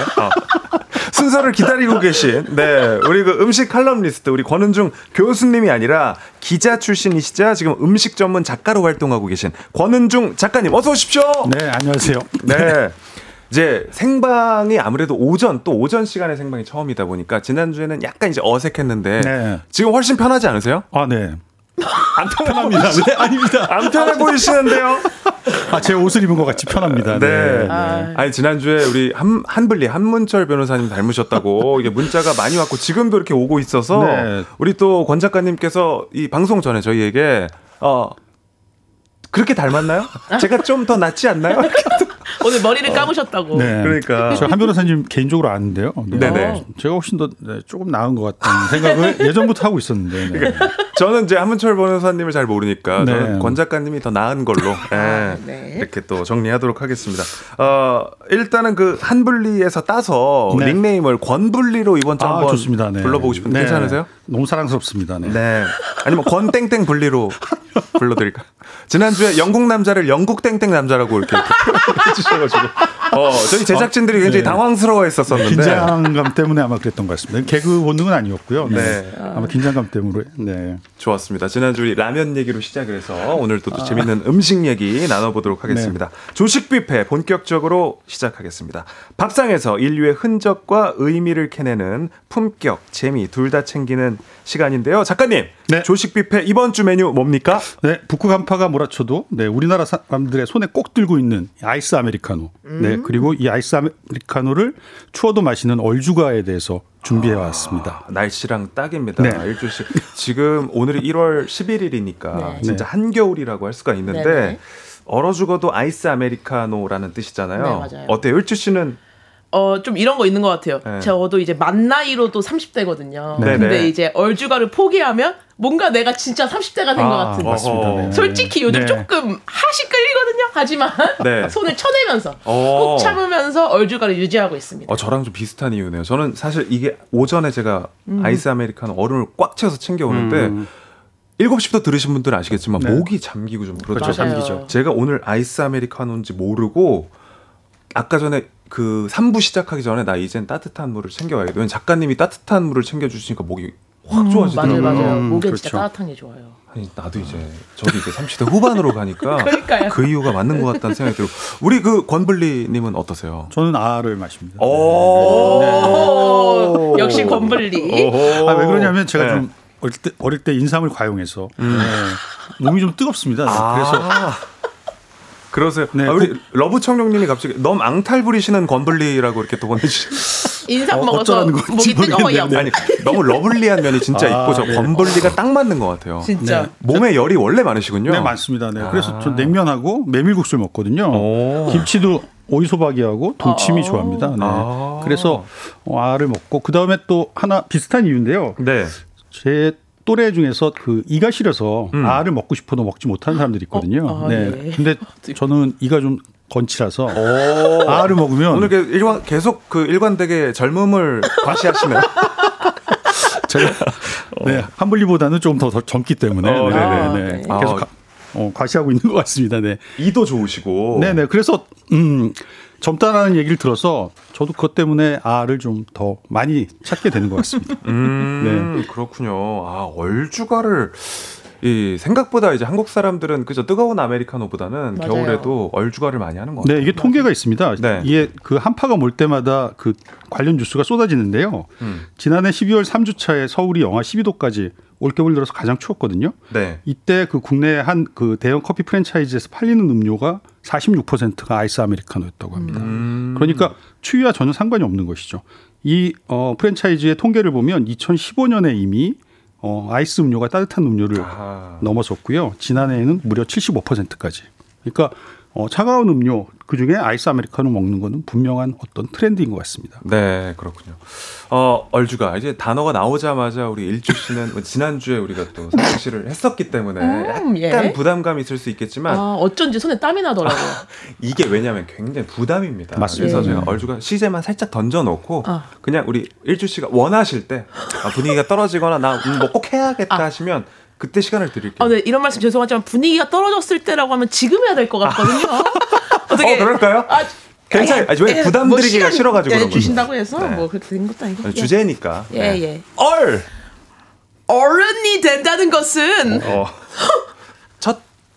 순서를 기다리고 계신 네, 우리 그 음식 칼럼니스트 우리 권은중 교수님이 아니라 기자 출신이시자 지금 음식 전문 작가로 활동하고 계신 권은중 작가님, 어서 오십시오. 네, 안녕하세요. 네. 이제 생방이 아무래도 오전 시간에 생방이 처음이다 보니까 지난주에는 약간 이제 어색했는데 네. 지금 훨씬 편하지 않으세요? 아, 네. 안 편합니다. 네, 아닙니다. 안 편해 보이시는데요? 아, 제 옷을 입은 것 같이 편합니다. 네. 아니, 지난주에 우리 한문철 변호사님 닮으셨다고 이게 문자가 많이 왔고 지금도 이렇게 오고 있어서 네. 우리 또 권 작가님께서 이 방송 전에 저희에게 그렇게 닮았나요? 제가 좀 더 낫지 않나요? 오늘 머리를 감으셨다고. 네. 그러니까 저 한 변호사님 개인적으로 아는데요. 네네. 제가 훨씬 더 조금 나은 것 같다는 생각을 예전부터 하고 있었는데. 네. 그러니까 저는 이제 한문철 변호사님을 잘 모르니까 네. 저는 권 작가님이 더 나은 걸로 네. 네. 이렇게 또 정리하도록 하겠습니다. 일단은 그 한불리에서 따서 네. 닉네임을 권불리로 이번 주 한번 네. 불러보고 싶은데 네. 괜찮으세요? 너무 사랑스럽습니다. 네. 네. 아니면 권땡땡 불리로 불러드릴까? 지난주에 영국 남자를 영국 땡땡 남자라고 이렇게 해주셔가지고 저희 제작진들이 굉장히 네. 당황스러워했었었는데 긴장감 때문에 아마 그랬던 것 같습니다. 개그 본능은 아니었고요. 네. 네. 아마 긴장감 때문에. 네. 좋았습니다. 지난주 라면 얘기로 시작을 해서 오늘도 또 재밌는 음식 얘기 나눠보도록 하겠습니다. 네. 조식 뷔페 본격적으로 시작하겠습니다. 밥상에서 인류의 흔적과 의미를 캐내는 품격, 재미 둘 다 챙기는 시간인데요. 작가님, 네. 조식 뷔페 이번 주 메뉴 뭡니까? 네, 북극 한파가 몰아쳐도 네, 우리나라 사람들의 손에 꼭 들고 있는 아이스 아메리카노. 네, 그리고 이 아이스 아메리카노를 추워도 마시는 얼죽아에 대해서 준비해 왔습니다. 날씨랑 딱입니다. 네. 일주씩 지금 오늘이 1월 11일이니까 네. 진짜 한겨울이라고 할 수가 있는데 네, 네. 얼어 죽어도 아이스 아메리카노라는 뜻이잖아요. 네, 맞아요. 어때요? 일주 씨는 좀 이런 거 있는 것 같아요. 네. 저도 이제 만 나이로도 30대거든요. 네네. 근데 이제 얼주가를 포기하면 뭔가 내가 진짜 30대가 된 것 같은. 맞습니다. 네. 솔직히 요즘 네. 조금 하시 끌리거든요. 하지만 네. 손을 쳐내면서 꼭 참으면서 얼주가를 유지하고 있습니다. 저랑 좀 비슷한 이유네요. 저는 사실 이게 오전에 제가 아이스 아메리카노 얼음을 꽉 채워서 챙겨오는데 7시부터 들으신 분들은 아시겠지만 네. 목이 잠기고 좀 그렇죠. 잠기죠. 제가 오늘 아이스 아메리카노인지 모르고 아까 전에 그 3부 시작하기 전에 나 이젠 따뜻한 물을 챙겨와야겠다. 왜냐면 작가님이 따뜻한 물을 챙겨주시니까 목이 확 좋아지더라고요. 맞아요. 목에 그렇죠. 진짜 따뜻한 게 좋아요. 아니 나도 이제 저도 이제 30대 후반으로 가니까 그 이유가 맞는 것 같다는 생각이 들고. 우리 그 권블리님은 어떠세요? 저는 아를 마십니다. 오~ 네. 오~ 역시 권블리. 아, 왜 그러냐면 제가 네. 좀 어릴 때 인삼을 과용해서 네. 몸이 좀 뜨겁습니다. 그래서 그러세요. 네. 우리 러브 청룡님이 갑자기 너무 앙탈 부리시는 권블리라고 이렇게 또 보내주시. 인삼 먹어서 목이 뜨거워요. 아니 너무 러블리한 면이 진짜 있고 저 네. 권블리가 딱 맞는 것 같아요. 진짜 네. 몸에 열이 원래 많으시군요. 네 많습니다. 네. 그래서 전 냉면하고 메밀국수를 먹거든요. 오. 김치도 오이소박이하고 동치미 좋아합니다. 네. 그래서 알을 먹고 그 다음에 또 하나 비슷한 이유인데요. 네. 제 또래 중에서 그 이가 시려서 알을 먹고 싶어도 먹지 못하는 사람들이 있거든요. 네. 네. 근데 저는 이가 좀 건치라서 알을 먹으면 오늘 계속 그 일관되게 젊음을 과시하시네요. 제가 네, 한블리보다는 조금 더 젊기 때문에 네. 계속 과시하고 있는 것 같습니다. 네. 이도 좋으시고. 네네. 그래서 젊다라는 얘기를 들어서 저도 그것 때문에 알을 좀 더 많이 찾게 되는 것 같습니다. 네. 그렇군요. 얼주가를 이 생각보다 이제 한국 사람들은 그저 뜨거운 아메리카노보다는 맞아요. 겨울에도 얼주가를 많이 하는 것 같아요. 네, 이게 통계가 있습니다. 네. 이게 그 한파가 몰 때마다 그 관련 뉴스가 쏟아지는데요. 지난해 12월 3주차에 서울이 영하 12도까지 올겨울 들어서 가장 추웠거든요. 네. 이때 그 국내 한 그 대형 커피 프랜차이즈에서 팔리는 음료가 46%가 아이스 아메리카노였다고 합니다. 그러니까 추위와 전혀 상관이 없는 것이죠. 이 프랜차이즈의 통계를 보면 2015년에 이미 아이스 음료가 따뜻한 음료를 넘어섰고요. 지난해에는 무려 75%까지. 그러니까 차가운 음료 그중에 아이스 아메리카노 먹는 거는 분명한 어떤 트렌드인 것 같습니다. 네, 그렇군요. 얼주가 이제 단어가 나오자마자 우리 일주 씨는 지난주에 우리가 또 상식실을 했었기 때문에 약간 예. 부담감이 있을 수 있겠지만 어쩐지 손에 땀이 나더라고요. 이게 왜냐하면 굉장히 부담입니다. 맞습니다. 그래서 제가 얼주가 시제만 살짝 던져놓고 그냥 우리 일주 씨가 원하실 때 분위기가 떨어지거나 나 뭐 꼭 해야겠다 하시면 그때 시간을 드릴게요. 네, 이런 말씀 죄송하지만 분위기가 떨어졌을 때라고 하면 지금 해야 될 것 같거든요. 어떻게 그럴까요? 괜찮아요. 왜 부담 드리기가 싫어가지고 그런 거죠. 주신다고 해서 네. 뭐 그렇게 된 것도 아니고. 주제니까. 네. 예. 어른이 된다는 것은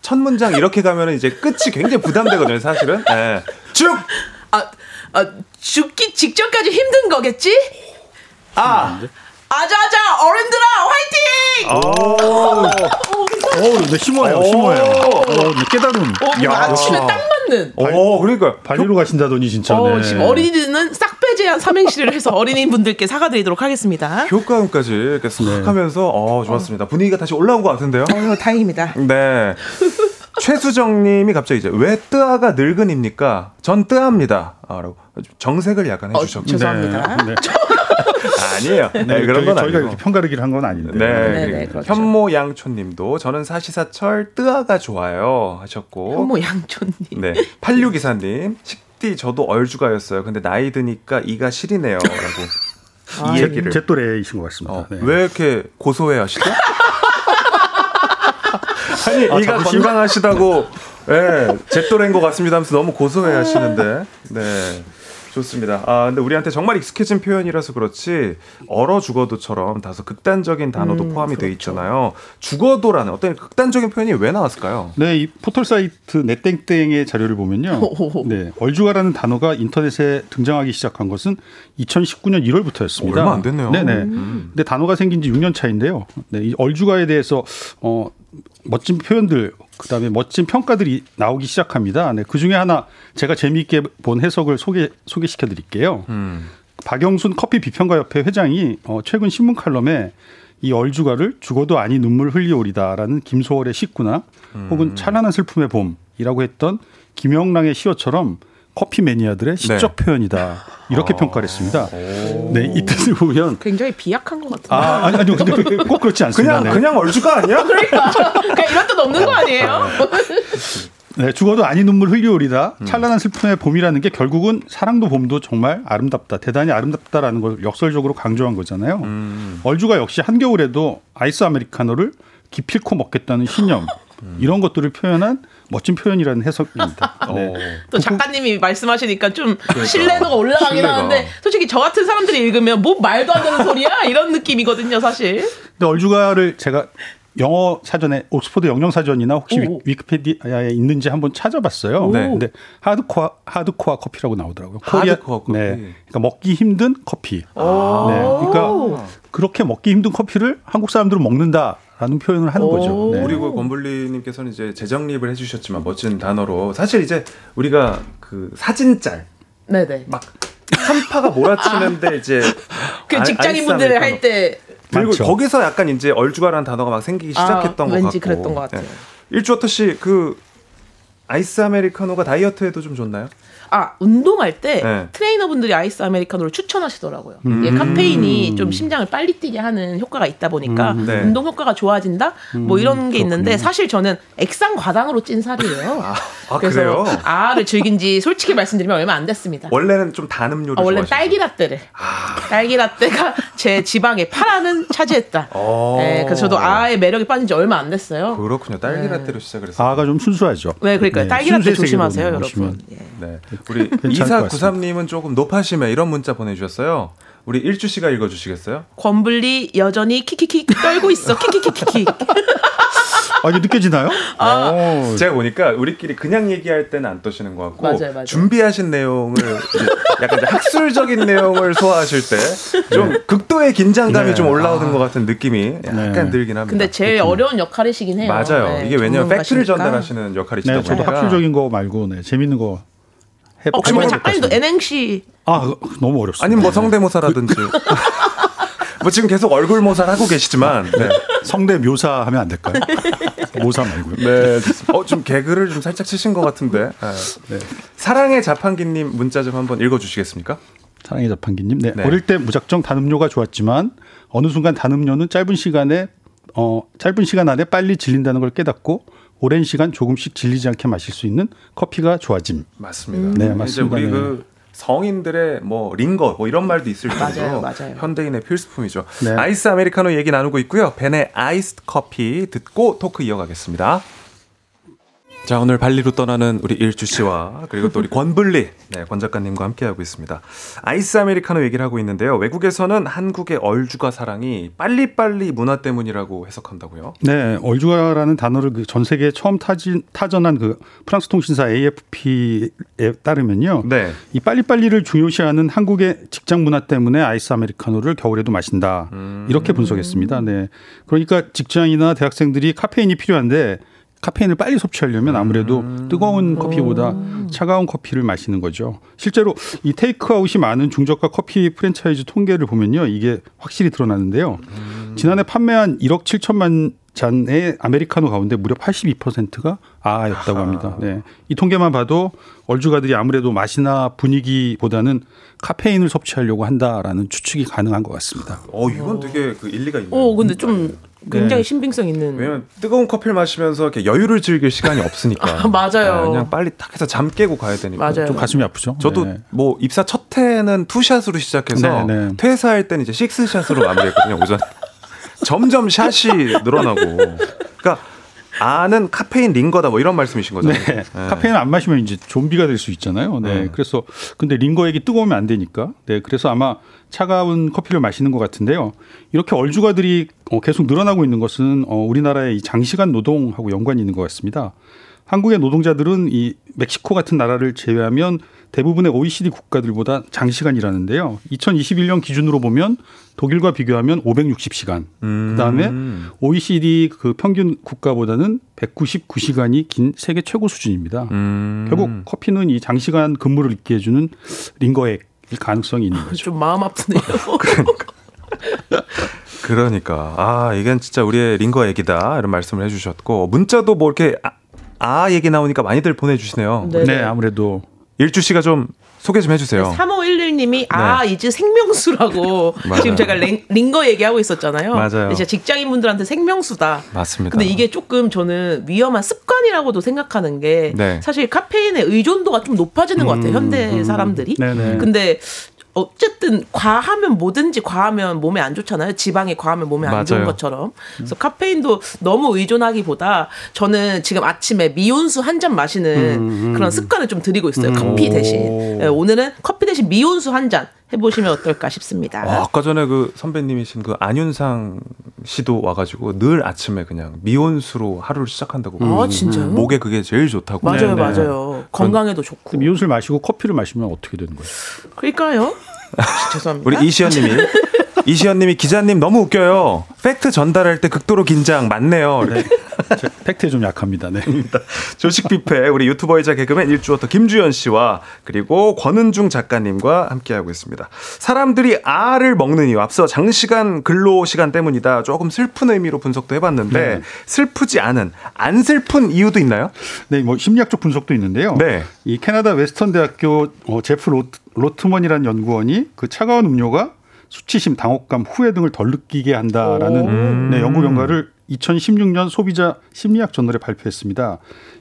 첫 문장 이렇게 가면은 이제 끝이 굉장히 부담되거든요. 사실은. 네. 죽기 직전까지 힘든 거겠지? 아자아자 어른들아 화이팅! 오, 네, 심오해요. 네, 깨달음. 아침에 딱 맞는. 그러니까 발리로 가신다더니 진짜. 네. 지금 어린이들은 싹배제한 삼행시를 해서 어린이분들께 사과드리도록 하겠습니다. 효과음까지 이렇게 싹 네. 하면서 좋았습니다. 분위기가 다시 올라온 것 같은데요. 다행입니다. 네. 최수정님이 갑자기 이제 왜 뜨아가 늙은입니까? 전 뜨아입니다. 라고 정색을 약간 해주셨고. 죄송합니다. 네. 아니에요. 네, 그런 건 저희가 이렇게 평가르기를 한 건 아닌데. 네, 그렇죠. 현모양촌님도 저는 사시사철 뜨아가 좋아요 하셨고. 현모양촌님. 네, 8624님 식디 저도 얼주가였어요. 근데 나이 드니까 이가 시리네요라고 이 얘기를. 제 또래이신 것 같습니다. 네. 왜 이렇게 고소해하시죠? 아니 이가 건강하시다고 네, 제 또래인 것 같습니다 하면서 너무 고소해하시는데. 네. 좋습니다. 근데 우리한테 정말 익숙해진 표현이라서 그렇지 얼어 죽어도처럼 다소 극단적인 단어도 포함이 그렇죠. 돼 있잖아요. 죽어도라는 어떤 극단적인 표현이 왜 나왔을까요? 네, 이 포털 사이트 넷땡땡의 자료를 보면요. 네, 얼주가라는 단어가 인터넷에 등장하기 시작한 것은 2019년 1월부터였습니다. 얼마 안 됐네요. 네네. 근데 단어가 생긴 지 6년 차인데요. 네, 이 얼주가에 대해서 멋진 표현들 그다음에 멋진 평가들이 나오기 시작합니다. 네, 그중에 하나 제가 재미있게 본 해석을 소개시켜드릴게요. 박영순 커피비평가협회 회장이 최근 신문 칼럼에 이 얼주가를 죽어도 아니 눈물 흘리오리다라는 김소월의 시구나 혹은 찬란한 슬픔의 봄이라고 했던 김영랑의 시어처럼 커피 매니아들의 시적 네. 표현이다. 이렇게 평가를 했습니다. 네, 이 뜻을 보면 굉장히 비약한 것 같은데. 아, 아니요. 근데 꼭 그렇지 않습니다. 그냥 얼주가 아니야? 그러니까. 그냥 이런 뜻 없는 거 아니에요? 네, 죽어도 아닌 눈물 흘리오리다. 찬란한 슬픔의 봄이라는 게 결국은 사랑도 봄도 정말 아름답다. 대단히 아름답다라는 걸 역설적으로 강조한 거잖아요. 얼주가 역시 한겨울에도 아이스 아메리카노를 기필코 먹겠다는 신념. 이런 것들을 표현한 멋진 표현이라는 해석입니다. 네. 또 작가님이 말씀하시니까 좀 그러니까. 신뢰도가 올라가긴 하는데 솔직히 저 같은 사람들이 읽으면 뭐 말도 안 되는 소리야? 이런 느낌이거든요, 사실. 근데 얼주가를 제가 영어 사전에 옥스퍼드 영영사전이나 혹시 위키피디아에 있는지 한번 찾아봤어요. 네. 근데 하드코어 커피라고 나오더라고요. 하드코어 커피. 네. 그러니까 먹기 힘든 커피. 네. 그러니까 그렇게 먹기 힘든 커피를 한국 사람들은 먹는다. 라는 표현을 하는 거죠. 네. 그리고 권블리님께서는 이제 재정립을 해주셨지만 멋진 단어로 사실 이제 우리가 그 사진짤, 네네 막 한파가 몰아치는데 이제 그 직장인분들이 할 때 그리고 맞죠. 거기서 약간 이제 얼주가라는 단어가 막 생기기 시작했던 것 같고 왠지 그랬던 것 같아요. 네. 일주어터 씨 그 아이스 아메리카노가 다이어트에도 좀 좋나요? 아, 운동할 때 네. 트레이너분들이 아이스 아메리카노를 추천하시더라고요. 이게 카페인이 좀 심장을 빨리 뛰게 하는 효과가 있다 보니까 네. 운동 효과가 좋아진다? 뭐 이런 게 그렇군요. 있는데 사실 저는 액상 과당으로 찐 살이에요. 그래서 그래요? 아를 즐긴 지 솔직히 말씀드리면 얼마 안 됐습니다. 원래는 좀 단 음료를 원래 딸기라떼를. 딸기라떼가 제 지방의 8안은 차지했다. 네, 그래서 저도 아의 매력에 빠진 지 얼마 안 됐어요. 그렇군요. 딸기라떼로 네. 시작을 했어요. 아가 좀 순수하죠. 네, 그러니까 네. 딸기라떼 조심하세요, 여러분. 예. 네. 우리 2493님은 조금 높아심에 이런 문자 보내주셨어요. 우리 일주 씨가 읽어주시겠어요? 권블리 여전히 킥킥킥 떨고 있어. 킥킥킥킥. 아니 느껴지나요? 아. 제가 보니까 우리끼리 그냥 얘기할 때는 안 떠시는 것 같고 맞아요. 준비하신 내용을 약간 학술적인 내용을 소화하실 때 좀 네. 극도의 긴장감이 네. 좀 올라오는 것 같은 느낌이 약간 네. 들긴 합니다. 근데 제일 느낌이. 어려운 역할이시긴 해요. 맞아요. 네. 이게 왜냐면 팩트를 전달하시는 역할이시다 보니까. 네, 저도 학술적인 거 말고 네, 재밌는 거. 그러면 작가님도 NNC 너무 어렵습니다. 아니면 뭐 성대모사라든지 뭐 지금 계속 얼굴 모사를 하고 계시지만 네. 성대 묘사하면 안 될까요? 모사 말고요. 네, 좀 개그를 좀 살짝 치신 것 같은데 네. 사랑의 자판기님 문자 좀 한번 읽어주시겠습니까? 사랑의 자판기님 네. 네. 어릴 때 무작정 단음료가 좋았지만 어느 순간 단음료는 짧은 시간 안에 빨리 질린다는 걸 깨닫고 오랜 시간 조금씩 질리지 않게 마실 수 있는 커피가 좋아짐. 맞습니다. 네, 맞습니다. 이제 우리 그 성인들의 뭐 링거 뭐 이런 말도 있을 정도로 맞아요. 현대인의 필수품이죠. 네. 아이스 아메리카노 얘기 나누고 있고요. 벤의 아이스 커피 듣고 토크 이어가겠습니다. 자, 오늘 발리로 떠나는 우리 일주 씨와 그리고 또 우리 권블리 네, 권 작가님과 함께하고 있습니다. 아이스 아메리카노 얘기를 하고 있는데요. 외국에서는 한국의 얼주가 사랑이 빨리빨리 문화 때문이라고 해석한다고요? 네, 얼주가라는 단어를 그 전 세계에 처음 타전한 그 프랑스 통신사 AFP에 따르면요. 네. 이 빨리빨리를 중요시하는 한국의 직장 문화 때문에 아이스 아메리카노를 겨울에도 마신다. 이렇게 분석했습니다. 네, 그러니까 직장이나 대학생들이 카페인이 필요한데 카페인을 빨리 섭취하려면 아무래도 뜨거운 커피보다 차가운 커피를 마시는 거죠. 실제로 이 테이크아웃이 많은 중저가 커피 프랜차이즈 통계를 보면요. 이게 확실히 드러나는데요. 지난해 판매한 1억 7천만 잔의 아메리카노 가운데 무려 82%가 아였다고 합니다. 네. 이 통계만 봐도 얼주가들이 아무래도 맛이나 분위기보다는 카페인을 섭취하려고 한다라는 추측이 가능한 것 같습니다. 이건 되게 그 일리가 있네요. 근데 좀 굉장히 네. 신빙성 있는. 왜냐면 뜨거운 커피를 마시면서 이렇게 여유를 즐길 시간이 없으니까. 맞아요. 그냥 빨리 탁 해서 잠 깨고 가야 되니까. 맞아요. 좀 가슴이 아프죠. 저도 네. 뭐 입사 첫 해는 2샷으로 시작해서 네, 네. 퇴사할 때는 이제 6샷으로 마무리했거든요. 오전. 점점 샷이 늘어나고. 그러니까 아는 카페인 링거다 뭐 이런 말씀이신 거잖아요. 네. 네. 카페인을 안 마시면 이제 좀비가 될 수 있잖아요. 네. 그래서 근데 링거액이 뜨거우면 안 되니까. 네. 그래서 아마 차가운 커피를 마시는 것 같은데요. 이렇게 얼주가들이 계속 늘어나고 있는 것은 우리나라의 이 장시간 노동하고 연관이 있는 것 같습니다. 한국의 노동자들은 이 멕시코 같은 나라를 제외하면 대부분의 OECD 국가들보다 장시간 일하는데요. 2021년 기준으로 보면 독일과 비교하면 560시간. 그다음에 OECD 그 평균 국가보다는 199시간이 긴 세계 최고 수준입니다. 결국 커피는 이 장시간 근무를 있게 해주는 링거액일 가능성이 있는 거죠. 좀 마음 아프네요. 그러니까. 아, 이건 진짜 우리의 링거액이다. 이런 말씀을 해주셨고 문자도 뭐 이렇게 얘기 나오니까 많이들 보내주시네요. 네네. 네, 아무래도. 일주 씨가 좀 소개 좀 해주세요. 3511님이 네. 아 이제 생명수라고 지금 제가 링거 얘기하고 있었잖아요. 맞아요. 이제 직장인분들한테 생명수다. 맞습니다. 근데 이게 조금 저는 위험한 습관이라고도 생각하는 게 네. 사실 카페인의 의존도가 좀 높아지는 것 같아요. 현대 사람들이. 네네. 근데 어쨌든 과하면 뭐든지 과하면 몸에 안 좋잖아요. 지방이 과하면 몸에 안 맞아요. 좋은 것처럼. 그래서 카페인도 너무 의존하기보다 저는 지금 아침에 미온수 한 잔 마시는 그런 습관을 좀 들이고 있어요. 커피 대신. 네, 오늘은 커피 대신 미온수 한 잔 해보시면 어떨까 싶습니다. 와, 아까 전에 그 선배님이신 그 안윤상 씨도 와가지고 늘 아침에 그냥 미온수로 하루를 시작한다고. 아 진짜요? 목에 그게 제일 좋다고. 맞아요, 네네. 맞아요. 건강에도 좋고. 미온수를 마시고 커피를 마시면 어떻게 되는 거예요? 그러니까요. 죄송합니다. 우리 이시연님이 기자님 너무 웃겨요. 팩트 전달할 때 극도로 긴장 맞네요. 네. 팩트에 좀 약합니다. 네. 조식뷔페 우리 유튜버이자 개그맨 일주워터 김주연 씨와 그리고 권은중 작가님과 함께하고 있습니다. 사람들이 알을 먹는 이유 앞서 장시간 근로 시간 때문이다. 조금 슬픈 의미로 분석도 해봤는데 네. 슬프지 않은 안 슬픈 이유도 있나요? 네, 뭐 심리학적 분석도 있는데요. 네, 이 캐나다 웨스턴 대학교 제프 로트먼이라는 연구원이 그 차가운 음료가 수치심, 당혹감, 후회 등을 덜 느끼게 한다라는 네, 연구 결과를 2016년 소비자 심리학 저널에 발표했습니다.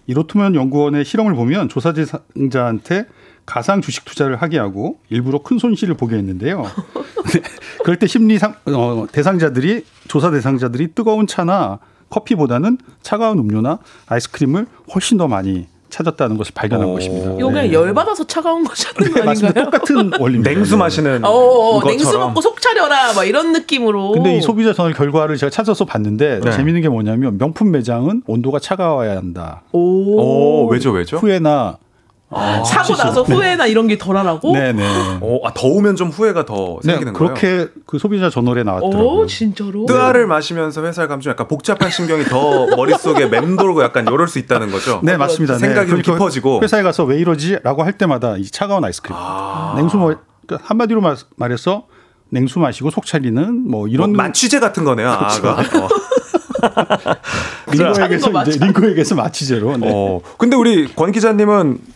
이 로트먼 연구원의 실험을 보면 조사 대상자한테 가상 주식 투자를 하게 하고 일부러 큰 손실을 보게 했는데요. 그럴 때 조사 대상자들이 뜨거운 차나 커피보다는 차가운 음료나 아이스크림을 훨씬 더 많이 찾았다는 것을 발견한 것입니다. 이거 그냥 네. 열받아서 차가운 거 찾는 거 아닌가요? 똑같은 원리입니다. 냉수 마시는 것처럼. 냉수 먹고 속 차려라 막 이런 느낌으로. 근데 이 소비자 저널 결과를 제가 찾아서 봤는데 네. 재미있는 게 뭐냐면 명품 매장은 온도가 차가워야 한다. 오, 왜죠? 후회나. 사고 혹시 나서 후회나 이런 게 덜하라고? 네네. 더우면 좀 후회가 더 생기는 거예요? 그렇게 그 소비자 저널에 나왔더라고요. 진짜로? 뜨아를 마시면서 회사를 가면 좀 약간 복잡한 신경이 더 머릿속에 맴돌고 약간 이럴 수 있다는 거죠? 네, 맞습니다. 생각이 좀 깊어지고. 회사에 가서 왜 이러지? 라고 할 때마다 이 차가운 아이스크림. 그러니까 한마디로 말해서 냉수 마시고 속 차리는 뭐 이런. 마취제 같은 거네요. 링고에게서 마취제로. 네. 근데 우리 권 기자님은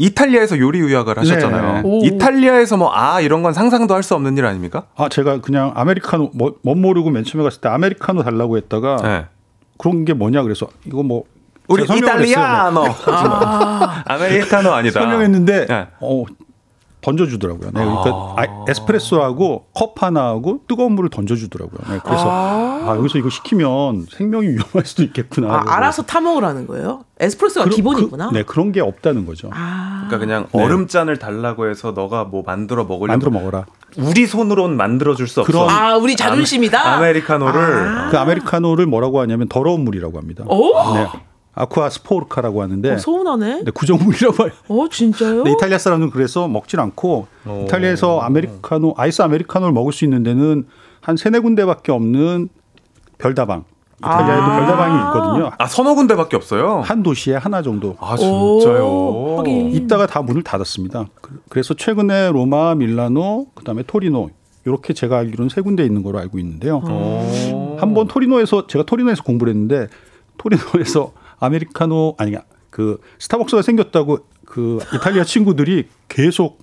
이탈리아에서 요리 유학을 하셨잖아요. 네. 이탈리아에서 이런 건 상상도 할 수 없는 일 아닙니까? 아, 제가 그냥 아메리카노 모르고 맨 처음에 갔을 때 아메리카노 달라고 했다가 네. 그런 게 뭐냐 그래서 이거 우리 이탈리아노. 아메리카노 아니다. 설명했는데 네. 던져주더라고요. 네, 그러니까 에스프레소하고 컵 하나하고 뜨거운 물을 던져주더라고요. 네, 그래서 여기서 이거 시키면 생명이 위험할 수도 있겠구나. 알아서 타먹으라는 거예요? 에스프레소가 기본이구나. 네, 그런 게 없다는 거죠. 그러니까 그냥 네. 얼음잔을 달라고 해서 너가 만들어 먹으려고. 만들어 먹어라. 우리 손으로는 만들어줄 수 없어. 우리 자존심이다. 아메리카노를. 그 아메리카노를 뭐라고 하냐면 더러운 물이라고 합니다. 네. 아쿠아 스포르카라고 하는데 서운하네. 네, 구정물이라고 해요. 진짜요? 네, 이탈리아 사람은 그래서 먹질 않고 이탈리아에서 아이스 아메리카노를 먹을 수 있는 데는 한 3-4군데밖에 없는 별다방. 이탈리아에도 별다방이 있거든요. 3-4군데밖에 없어요? 한 도시에 하나 정도. 진짜요? 이따가 다 문을 닫았습니다. 그래서 최근에 로마, 밀라노, 그다음에 토리노 이렇게 제가 알기로는 3군데 있는 걸로 알고 있는데요. 한번 제가 토리노에서 공부를 했는데 토리노에서 그 스타벅스가 생겼다고 그 이탈리아 친구들이 계속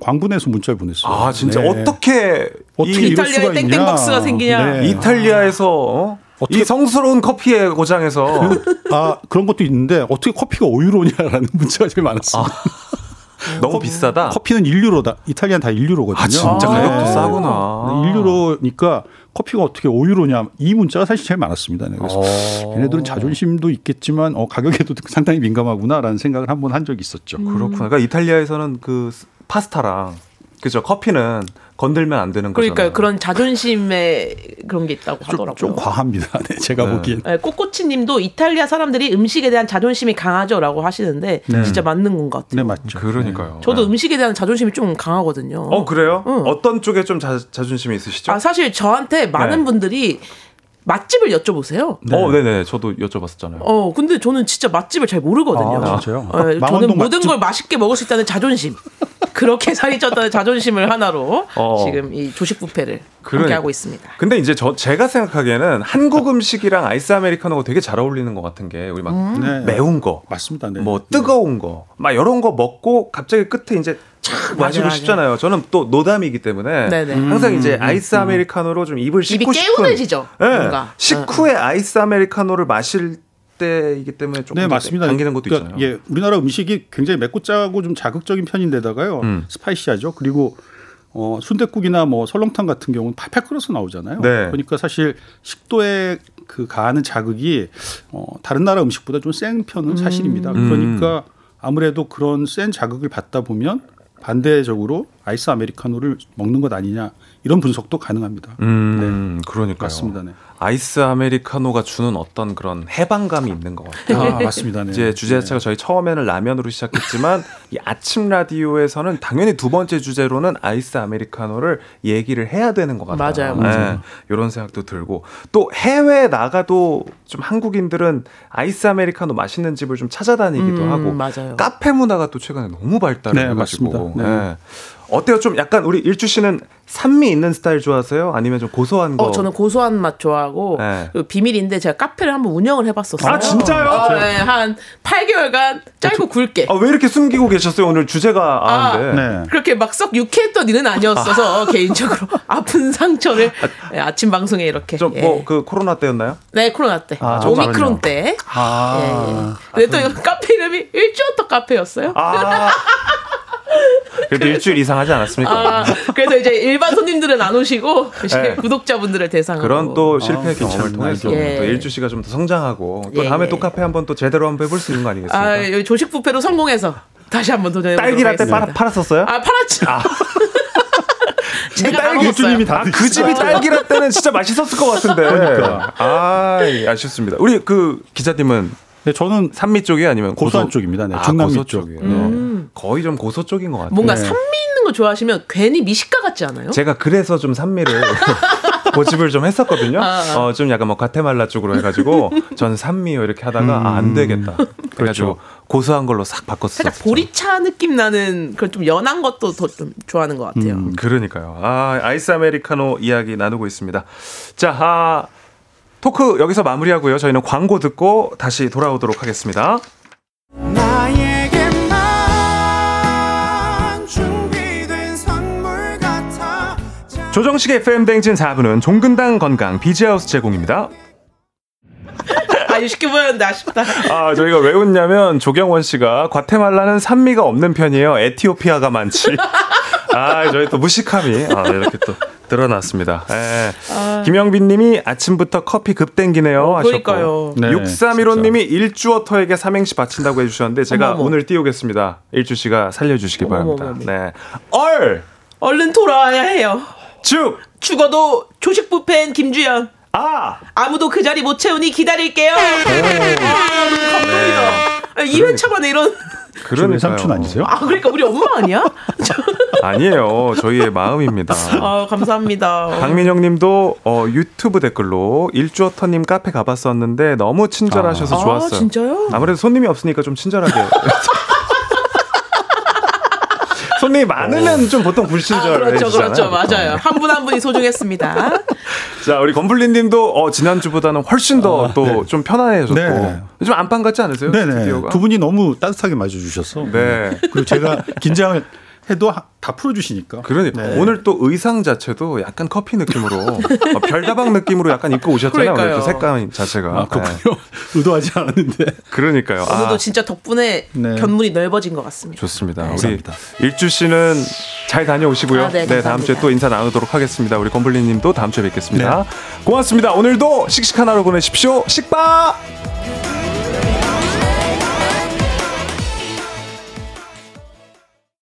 광분해서 문자를 보냈어요. 진짜 네. 어떻게 이탈리아에 땡땡박스가 생기냐? 네. 이탈리아에서 이 성스러운 커피의 고장에서 그런 것도 있는데 어떻게 커피가 5유로냐라는 문자가 제일 많았어요. 너무 비싸다. 커피는 1유로다. 이탈리아는 다 1유로거든요. 진짜 가격도 싸구나. 1유로니까 커피가 어떻게 5유로냐. 이 문자가 사실 제일 많았습니다. 네. 그래서 얘네들은 자존심도 있겠지만 가격에도 상당히 민감하구나라는 생각을 한 적이 있었죠. 그렇구나. 그러니까 이탈리아에서는 그 파스타랑 그죠 커피는 건들면 안 되는 거잖아요. 그러니까 그런 자존심에 그런 게 있다고 하더라고요. 좀 과합니다. 네, 제가 보기엔. 네, 꼬꼬치님도 이탈리아 사람들이 음식에 대한 자존심이 강하죠라고 하시는데 진짜 맞는 건 것 같아요. 네, 맞죠. 그러니까요. 저도 음식에 대한 자존심이 좀 강하거든요. 그래요? 어떤 쪽에 좀 자존심이 있으시죠? 사실 저한테 많은 분들이 맛집을 여쭤보세요. 네. 네네. 저도 여쭤봤었잖아요. 근데 저는 진짜 맛집을 잘 모르거든요. 진짜요? 저는 모든 걸 맛있게 먹을 수 있다는 자존심. 그렇게 살이 쪘다는 자존심을 하나로 지금 이 조식 뷔페를 함께하고 있습니다. 근데 이제 제가 생각하기에는 한국 음식이랑 아이스 아메리카노가 되게 잘 어울리는 것 같은 게 우리 막 네. 매운 거, 맞습니다. 네. 뭐 뜨거운 거, 막 이런 거 먹고 갑자기 끝에 이제 참 마시고 싶잖아요. 저는 또 노담이기 때문에 항상 이제 아이스 아메리카노로 좀 입을 씻고 싶은. 입이 개운해지죠. 네. 식후에 아이스 아메리카노를 마실 때이기 때문에 조금 당기는 것도 그러니까 있잖아요. 예, 우리나라 음식이 굉장히 맵고 짜고 좀 자극적인 편인데다가요. 스파이시하죠. 그리고 순댓국이나 뭐 설렁탕 같은 경우는 팔팔 끓어서 나오잖아요. 네. 그러니까 사실 식도에 그 가하는 자극이 다른 나라 음식보다 좀 센 편은 사실입니다. 그러니까 아무래도 그런 센 자극을 받다 보면 반대적으로 아이스 아메리카노를 먹는 것 아니냐 이런 분석도 가능합니다. 네, 그러니까요. 맞습니다. 네. 아이스 아메리카노가 주는 어떤 그런 해방감이 있는 것 같아요. 아, 맞습니다. 네. 이제 주제 자체가 저희 처음에는 라면으로 시작했지만 이 아침 라디오에서는 당연히 두 번째 주제로는 아이스 아메리카노를 얘기를 해야 되는 것 같아요. 맞아요, 맞아요. 네, 이런 생각도 들고 또 해외에 나가도 좀 한국인들은 아이스 아메리카노 맛있는 집을 좀 찾아다니기도 하고 맞아요. 카페 문화가 또 최근에 너무 발달해가지고. 네, 맞습니다. 네. 네. 어때요? 좀 약간 우리 일주 씨는 산미 있는 스타일 좋아하세요? 아니면 좀 고소한 거? 저는 고소한 맛 좋아하고 네. 비밀인데 제가 카페를 한번 운영을 해봤었어요. 아 진짜요? 네, 한 8개월간 짧고 굵게. 아, 왜 이렇게 숨기고 계셨어요? 오늘 주제가 아는데. 네. 그렇게 막 썩 유쾌했던 일은 아니었어서 개인적으로 아픈 상처를 아침 방송에 이렇게. 좀 뭐 그 코로나 때였나요? 네, 코로나 때. 오미크론 때. 아. 근데 또 이 카페 이름이 일주어터 카페였어요. 아. 그래도 일주일 이상 하지 않았습니까? 아, 그래서 이제 일반 손님들은 안 오시고 네. 구독자분들을 대상으로 그런 또 실패 경험을 통해서 또 일주 씨가 좀 더 성장하고 또 다음에 또 카페 한번 또 제대로 한번 해볼 수 있는 거 아니겠습니까? 아, 여기 조식 뷔페로 성공해서 다시 한번 도전해보도록 하겠습니다. 딸기 라떼 팔았었어요? 아, 팔았죠. 아. 딸기 주님이 다 그 집이 딸기라 때는 진짜 맛있었을 것 같은데. 그러니까. 아, 아쉽습니다. 우리 그 기자님은 네, 저는 산미 쪽이 아니면 고소 쪽입니다. 네, 중남미 쪽이에요. 거의 좀 고소 쪽인 것 같아요. 뭔가 산미 있는 거 좋아하시면 괜히 미식가 같지 않아요? 제가 그래서 좀 산미를 고집을 좀 했었거든요. 좀 약간 뭐 과테말라 쪽으로 해가지고 전 산미요 이렇게 하다가 안 되겠다. 그래가지고 그렇죠. 고소한 걸로 싹 바꿨었어요. 살짝 보리차 느낌 나는 그런 좀 연한 것도 더 좀 좋아하는 것 같아요. 그러니까요. 아, 아이스 아메리카노 이야기 나누고 있습니다. 자, 토크 여기서 마무리하고요. 저희는 광고 듣고 다시 돌아오도록 하겠습니다. 나에게만 준비된 선물 같아. 조정식의 FM 대행진 4부는 종근당 건강 비지하우스 제공입니다. 아니 쉽게 보였는데 아쉽다. 아, 저희가 왜 웃냐면 조경원 씨가 과테말라는 산미가 없는 편이에요. 에티오피아가 많지. 아, 저희 또 무식함이 이렇게 또 드러났습니다. 예. 아... 김영빈님이 아침부터 커피 급 땡기네요 하셨고 네, 6315님이 일주어터에게 삼행시 바친다고 해주셨는데 제가 어머머. 오늘 띄우겠습니다. 일주 씨가 살려주시기 바랍니다. 네. 얼른 돌아와야 해요. 죽어도 조식 뷔페엔 김주연. 아무도 그 자리 못 채우니 기다릴게요. 감동이다. 네. 2회차만에 이런. 그러네, 삼촌 아니세요? 아, 그러니까 우리 엄마 아니야? 아니에요. 저희의 마음입니다. 아, 감사합니다. 강민영 님도 유튜브 댓글로 일주어터 님 카페 가봤었는데 너무 친절하셔서 좋았어요. 아, 진짜요? 아무래도 손님이 없으니까 좀 친절하게. 손님이 많으면 좀 보통 불친절해. 그렇죠. 맞아요. 한 분 한 분이 소중했습니다. 자, 우리 건블린 님도 지난주보다는 훨씬 더 또 좀 편안해졌고. 네. 좀 안방 같지 않으세요? 네네. 두 분이 너무 따뜻하게 맞아주셔서. 네. 그리고 제가 긴장을 해도 다 풀어주시니까. 그러니까. 네. 오늘 또 의상 자체도 약간 커피 느낌으로, 별다방 느낌으로 약간 입고 오셨잖아요. 그러니까요. 오늘 그 색감 자체가. 아, 그렇군요. 네. 의도하지 않았는데. 그러니까요. 오늘도 진짜 덕분에 견문이 넓어진 것 같습니다. 좋습니다. 네. 우리 감사합니다. 일주 씨는 잘 다녀오시고요. 네, 다음 주에 또 인사 나누도록 하겠습니다. 우리 건블리님도 다음 주에 뵙겠습니다. 네. 고맙습니다. 오늘도 씩씩한 하루 보내십시오. 식빵!